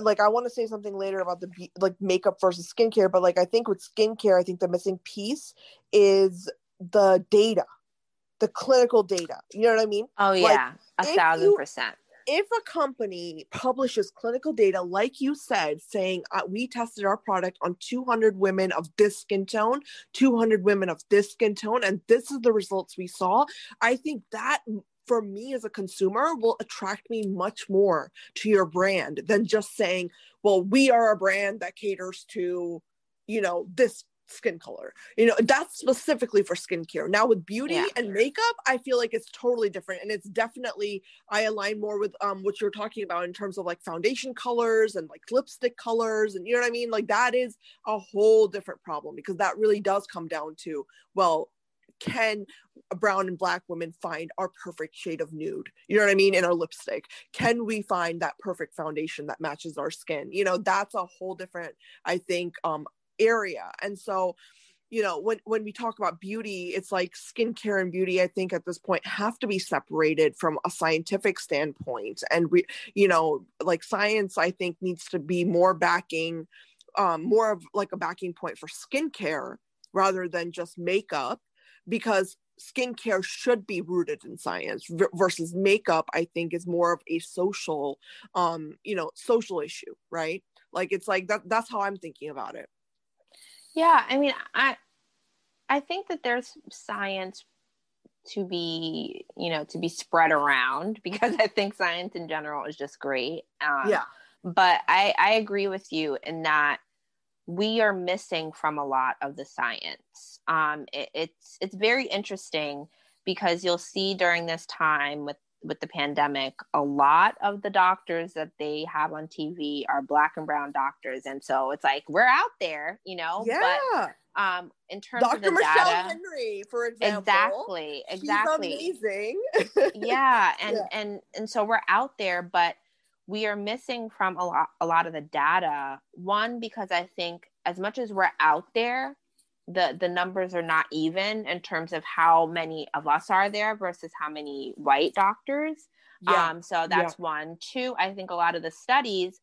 like, I want to say something later about the like makeup versus skincare, but like, I think with skincare, I think the missing piece is the data, the clinical data. You know what I mean? Oh yeah. Like, a thousand you, percent. If a company publishes clinical data, like you said, saying uh, we tested our product on two hundred women of this skin tone, two hundred women of this skin tone, and this is the results we saw. I think that, for me as a consumer, will attract me much more to your brand than just saying, well, we are a brand that caters to, you know, this skin color. You know, that's specifically for skincare. Now with beauty yeah. and makeup, I feel like it's totally different. And it's definitely, I align more with um, what you're talking about in terms of like foundation colors and like lipstick colors. And you know what I mean? Like, that is a whole different problem, because that really does come down to, well, can brown and Black women find our perfect shade of nude, you know what I mean, in our lipstick? Can we find that perfect foundation that matches our skin? You know, that's a whole different, I think, um, area. And so, you know, when, when we talk about beauty, it's like skincare and beauty, I think at this point, have to be separated from a scientific standpoint. And we, you know, like science, I think, needs to be more backing, um, more of like a backing point for skincare rather than just makeup, because skincare should be rooted in science v- versus makeup, I think, is more of a social, um, you know, social issue, right? Like, it's like, that, that's how I'm thinking about it. Yeah. I mean, I, I think that there's science to be, you know, to be spread around, because I think science in general is just great. Um, yeah. But I, I agree with you in that we are missing from a lot of the science. Um, it, it's it's very interesting, because you'll see during this time with, with the pandemic, a lot of the doctors that they have on T V are Black and brown doctors. And so it's like, we're out there, you know? Yeah. But um, in terms Doctor of the Michelle data, Henry, for example. Exactly, exactly. She's amazing. yeah, and, yeah. And, and so we're out there, but we are missing from a lot, a lot of the data. One, because I think as much as we're out there, the, the numbers are not even in terms of how many of us are there versus how many white doctors. Yeah. Um, so that's yeah. one. Two, I think a lot of the studies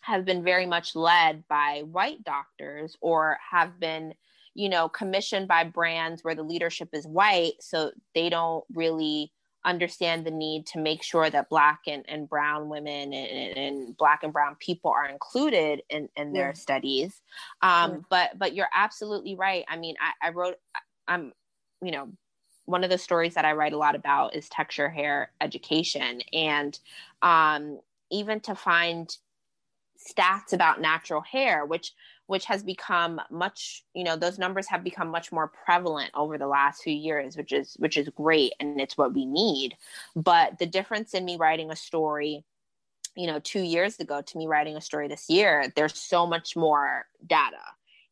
have been very much led by white doctors, or have been, you know, commissioned by brands where the leadership is white. So they don't really understand the need to make sure that Black and, and brown women and, and Black and brown people are included in, in their yeah. studies. Um, yeah. But but you're absolutely right. I mean, I, I wrote, I'm, you know, one of the stories that I write a lot about is texture hair education. And, um, even to find stats about natural hair, which which has become much, you know, those numbers have become much more prevalent over the last few years, which is which is great. And it's what we need. But the difference in me writing a story, you know, two years ago to me writing a story this year, there's so much more data.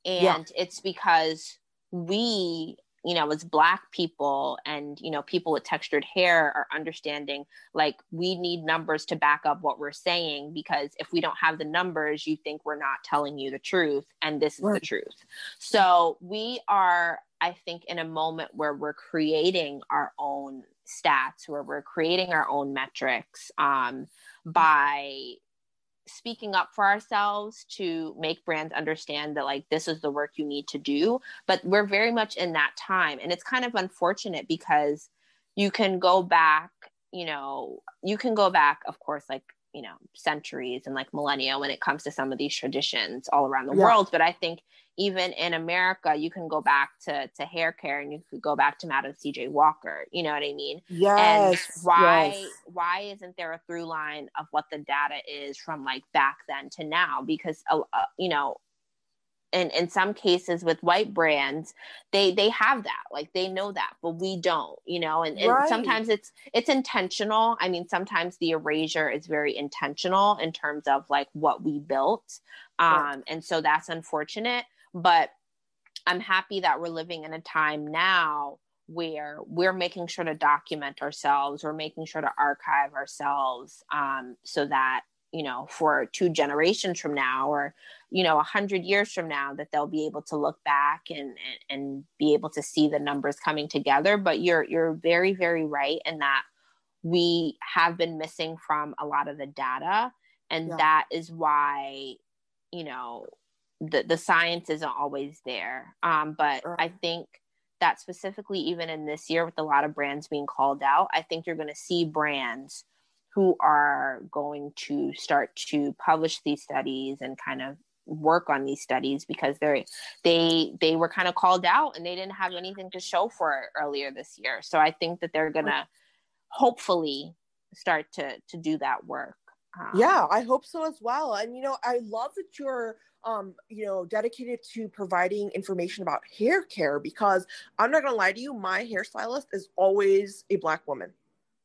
And yeah. it's because we, you know, as Black people and, you know, people with textured hair are understanding, like, we need numbers to back up what we're saying, because if we don't have the numbers, you think we're not telling you the truth. And this is right. the truth. So we are, I think, in a moment where we're creating our own stats, where we're creating our own metrics um, by speaking up for ourselves to make brands understand that, like, this is the work you need to do. But we're very much in that time. And it's kind of unfortunate because you can go back, you know, you can go back, of course, like, you know, centuries and like millennia when it comes to some of these traditions all around the yeah. world. But I think even in America, you can go back to, to hair care, and you could go back to Madam C J. Walker, you know what I mean? Yes. And why, yes. why isn't there a through line of what the data is from like back then to now? Because, uh, uh, you know, and in some cases with white brands, they, they have that, like, they know that, but we don't, you know, and, and right. sometimes it's, it's intentional. I mean, sometimes the erasure is very intentional in terms of like what we built. Um, right. And so that's unfortunate, but I'm happy that we're living in a time now where we're making sure to document ourselves, we're making sure to archive ourselves, um, so that, you know, for two generations from now, or, you know, a hundred years from now, that they'll be able to look back and, and, and be able to see the numbers coming together. But you're, you're very, very right in that we have been missing from a lot of the data. And yeah. that is why, you know, the, the science isn't always there. Um, but right. I think that specifically, even in this year with a lot of brands being called out, I think you're going to see brands who are going to start to publish these studies and kind of work on these studies, because they they they were kind of called out and they didn't have anything to show for it earlier this year. So I think that they're gonna hopefully start to to do that work. Um, yeah, I hope so as well. And, you know, I love that you're, um, you know, dedicated to providing information about hair care, because I'm not gonna lie to you, my hairstylist is always a Black woman.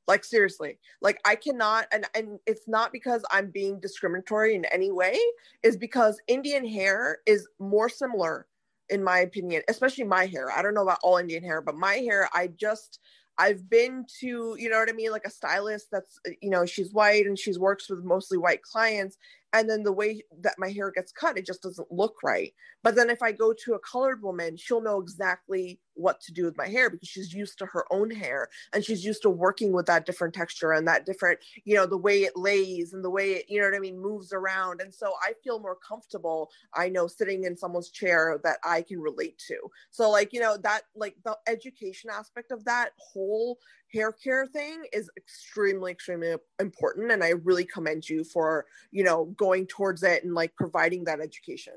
Like, seriously, like, I cannot, and, and it's not because I'm being discriminatory in any way, is because Indian hair is more similar, in my opinion, especially my hair. I don't know about all Indian hair, but my hair, I just, I've been to, you know what I mean? Like a stylist that's, you know, she's white and she's works with mostly white clients. And then the way that my hair gets cut, it just doesn't look right. But then if I go to a colored woman, she'll know exactly what to do with my hair, because she's used to her own hair and she's used to working with that different texture and that different, you know, the way it lays and the way it, you know what I mean, moves around. And so I feel more comfortable, I know, sitting in someone's chair that I can relate to. So, like, you know, that, like, the education aspect of that whole hair care thing is extremely, extremely important. And I really commend you for, you know, going towards it and like providing that education.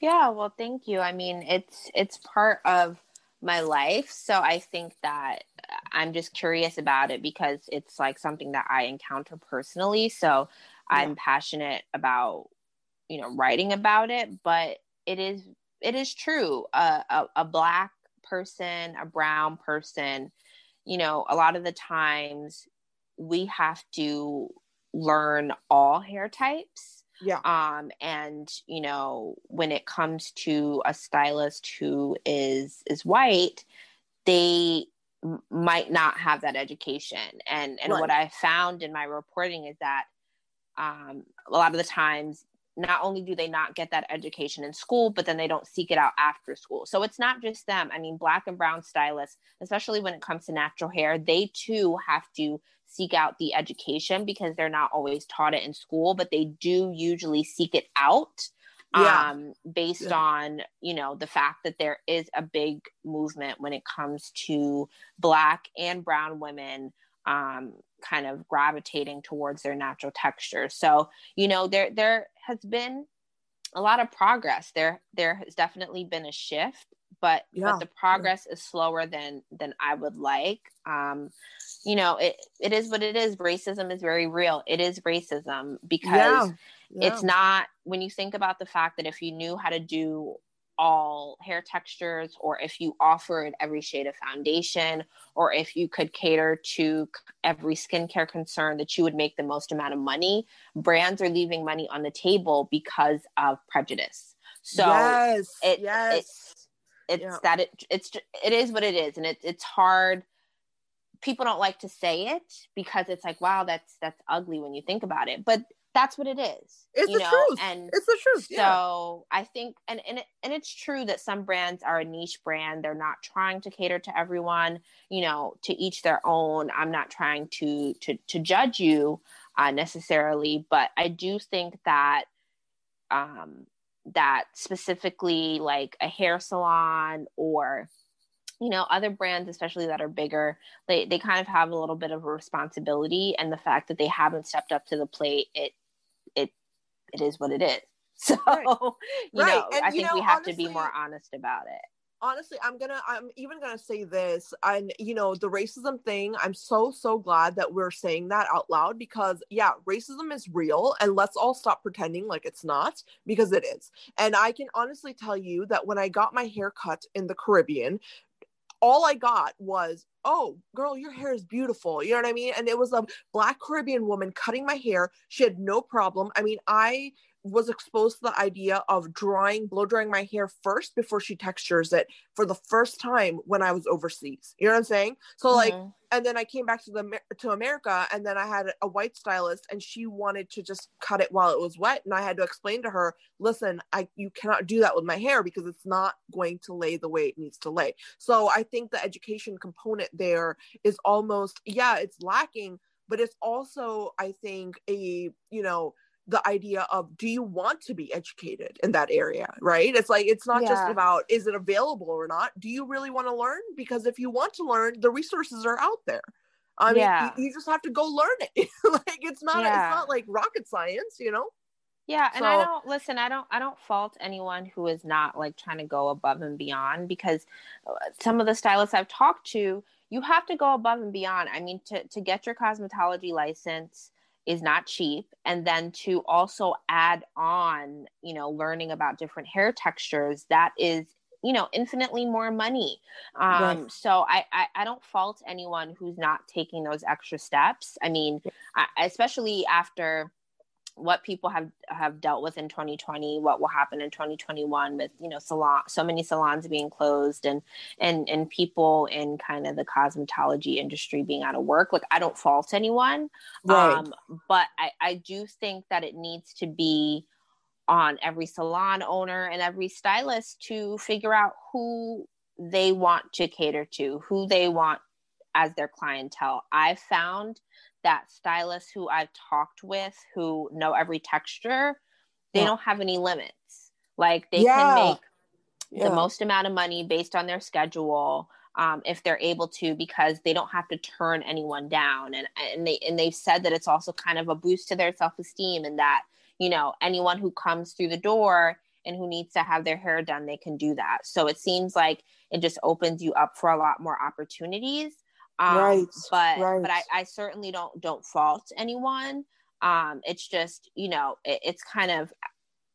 Yeah, well, thank you. I mean, it's, it's part of my life. So I think that I'm just curious about it because it's like something that I encounter personally. So yeah. I'm passionate about, you know, writing about it, but it is, it is true. Uh, a, a Black person, a brown person, you know, a lot of the times we have to learn all hair types. Yeah. Um, and, you know, when it comes to a stylist who is, is white, they m- might not have that education. And, and right. what I found in my reporting is that, um, a lot of the times, not only do they not get that education in school, but then they don't seek it out after school. So it's not just them. I mean, Black and brown stylists, especially when it comes to natural hair, they too have to seek out the education because they're not always taught it in school, but they do usually seek it out yeah. um, based yeah. on, you know, the fact that there is a big movement when it comes to Black and brown women um, kind of gravitating towards their natural texture. So, you know, there, there has been a lot of progress. There, there has definitely been a shift, but yeah. but the progress yeah. is slower than than I would like. Um, you know, it it is what it is. Racism is very real. It is racism because yeah. Yeah. it's not, when you think about the fact that if you knew how to do all hair textures, or if you offered every shade of foundation, or if you could cater to every skincare concern, that you would make the most amount of money. Brands are leaving money on the table because of prejudice. So yes, it, yes. It, it's yeah. that it, it's, it is what it is. And it, it's hard. People don't like to say it because it's like, wow, that's, that's ugly when you think about it. But that's what it is. It's you the know? truth. And it's the truth. Yeah. So I think, and and, it, and it's true that some brands are a niche brand. They're not trying to cater to everyone, you know, to each their own. I'm not trying to, to, to judge you uh, necessarily, but I do think that, um, that specifically like a hair salon or, you know, other brands, especially that are bigger, they, they kind of have a little bit of a responsibility, and the fact that they haven't stepped up to the plate, it, it, it is what it is. So, right. you right. know, and I you think know, we have honestly, to be more honest about it. Honestly, I'm going to, I'm even going to say this, and you know, the racism thing, I'm so, so glad that we're saying that out loud, because yeah, racism is real, and let's all stop pretending like it's not, because it is. And I can honestly tell you that when I got my hair cut in the Caribbean, all I got was, oh, girl, your hair is beautiful. You know what I mean? And it was a Black Caribbean woman cutting my hair. She had no problem. I mean, I was exposed to the idea of drying, blow drying my hair first before she textures it for the first time when I was overseas. You know what I'm saying? So mm-hmm. like, and then I came back to the to America, and then I had a white stylist, and she wanted to just cut it while it was wet. And I had to explain to her, listen, I you cannot do that with my hair, because it's not going to lay the way it needs to lay. So I think the education component there is almost, yeah, it's lacking, but it's also, I think, a, you know, the idea of, do you want to be educated in that area, right? It's like, it's not yeah. just about, is it available or not? Do you really want to learn? Because if you want to learn, the resources are out there. I mean, yeah. you, you just have to go learn it. Like, it's not, yeah. it's not like rocket science, you know? Yeah. And so, I don't, listen, I don't, I don't fault anyone who is not like trying to go above and beyond, because some of the stylists I've talked to, you have to go above and beyond. I mean, to, to get your cosmetology license is not cheap. And then to also add on, you know, learning about different hair textures, that is, you know, infinitely more money. Um, yes. So I, I, I don't fault anyone who's not taking those extra steps. I mean, I, especially after what people have, have dealt with in twenty twenty, what will happen in twenty twenty-one with, you know, salon, so many salons being closed and, and, and people in kind of the cosmetology industry being out of work. Like, I don't fault anyone, right. um, but I, I do think that it needs to be on every salon owner and every stylist to figure out who they want to cater to, who they want as their clientele. I've found that stylists who I've talked with who know every texture, they yeah. don't have any limits. Like, they yeah. can make yeah. the most amount of money based on their schedule, um, if they're able to, because they don't have to turn anyone down. And, and they, and they've said that it's also kind of a boost to their self-esteem, and that, you know, anyone who comes through the door and who needs to have their hair done, they can do that. So it seems like it just opens you up for a lot more opportunities. Um, right, but, right. but I, I certainly don't, don't fault anyone. Um, it's just, you know, it, it's kind of,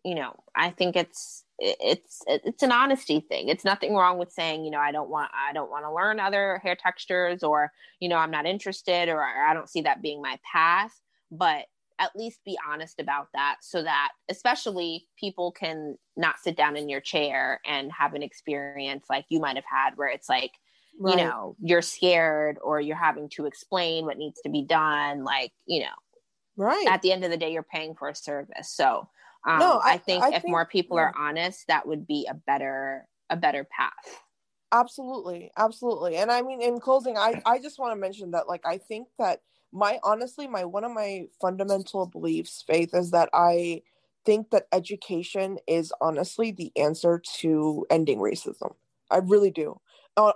you know, I think it's, it, it's, it, it's an honesty thing. It's nothing wrong with saying, you know, I don't want, I don't want to learn other hair textures, or, you know, I'm not interested, or, or I don't see that being my path, but at least be honest about that, so that especially people can not sit down in your chair and have an experience like you might've had, where it's like, right. you know, you're scared, or you're having to explain what needs to be done. Like, you know, right. at the end of the day, you're paying for a service. So um, no, I, I think I if think, more people yeah. are honest, that would be a better, a better path. Absolutely. Absolutely. And I mean, in closing, I, I just want to mention that, like, I think that my, honestly, my, one of my fundamental beliefs, Faith, is that I think that education is honestly the answer to ending racism. I really do.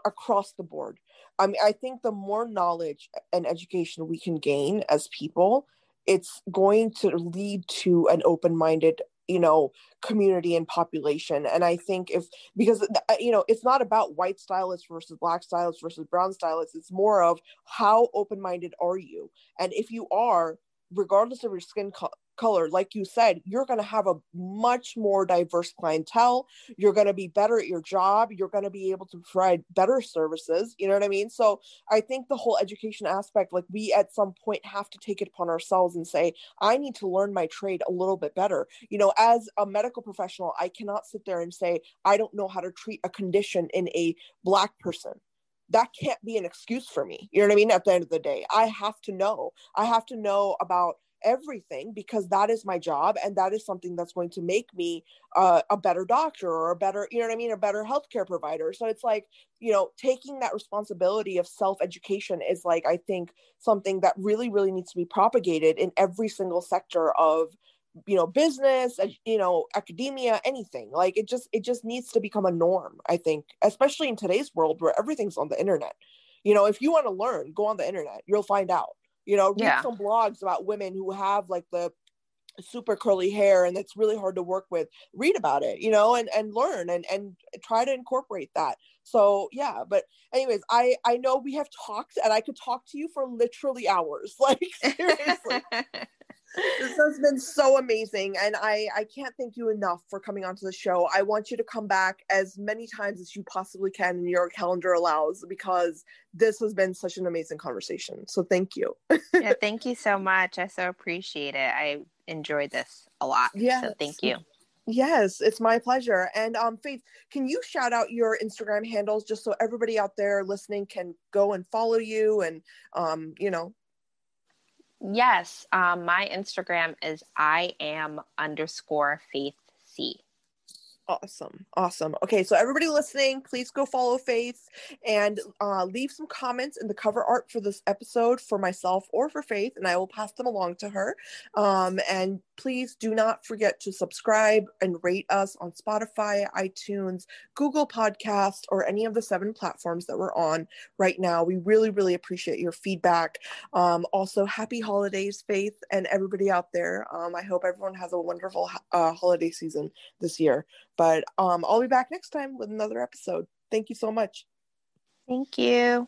Across the board. I mean, I think the more knowledge and education we can gain as people, it's going to lead to an open-minded you know, community and population. And I think if, because, you know, it's not about white stylists versus black stylists versus brown stylists. It's more of how open-minded are you? And if you are, regardless of your skin co- color, like you said, you're going to have a much more diverse clientele. You're going to be better at your job. You're going to be able to provide better services. You know what I mean? So I think the whole education aspect, like we at some point have to take it upon ourselves and say, I need to learn my trade a little bit better. You know, as a medical professional, I cannot sit there and say, I don't know how to treat a condition in a Black person. That can't be an excuse for me. You know what I mean? At the end of the day, I have to know. I have to know about everything because that is my job. And that is something that's going to make me uh, a better doctor or a better, you know what I mean? A better healthcare provider. So it's like, you know, taking that responsibility of self-education is like, I think something that really, really needs to be propagated in every single sector of, you know, business, you know, academia, anything. Like it just, it just needs to become a norm, I think, especially in today's world where everything's on the internet. You know, if you want to learn, go on the internet, you'll find out. You know, read yeah. some blogs about women who have like the super curly hair and it's really hard to work with. Read about it, you know, and, and learn and, and try to incorporate that. So yeah, but anyways, I, I know we have talked and I could talk to you for literally hours. Like seriously. This has been so amazing. And I, I can't thank you enough for coming onto the show. I want you to come back as many times as you possibly can and your calendar allows, because this has been such an amazing conversation. So thank you. Yeah, thank you so much. I so appreciate it. I enjoyed this a lot. Yes. So thank you. Yes, it's my pleasure. And um, Faith, can you shout out your Instagram handles just so everybody out there listening can go and follow you and, um, you know, Yes. Um, my Instagram is I am underscore Faith C. Awesome. Awesome. Okay. So everybody listening, please go follow Faith and uh, leave some comments in the cover art for this episode for myself or for Faith, and I will pass them along to her. Um, and please do not forget to subscribe and rate us on Spotify, iTunes, Google Podcasts, or any of the seven platforms that we're on right now. We really, really appreciate your feedback. Um, also, happy holidays, Faith, and everybody out there. Um, I hope everyone has a wonderful uh, holiday season this year. But um, I'll be back next time with another episode. Thank you so much. Thank you.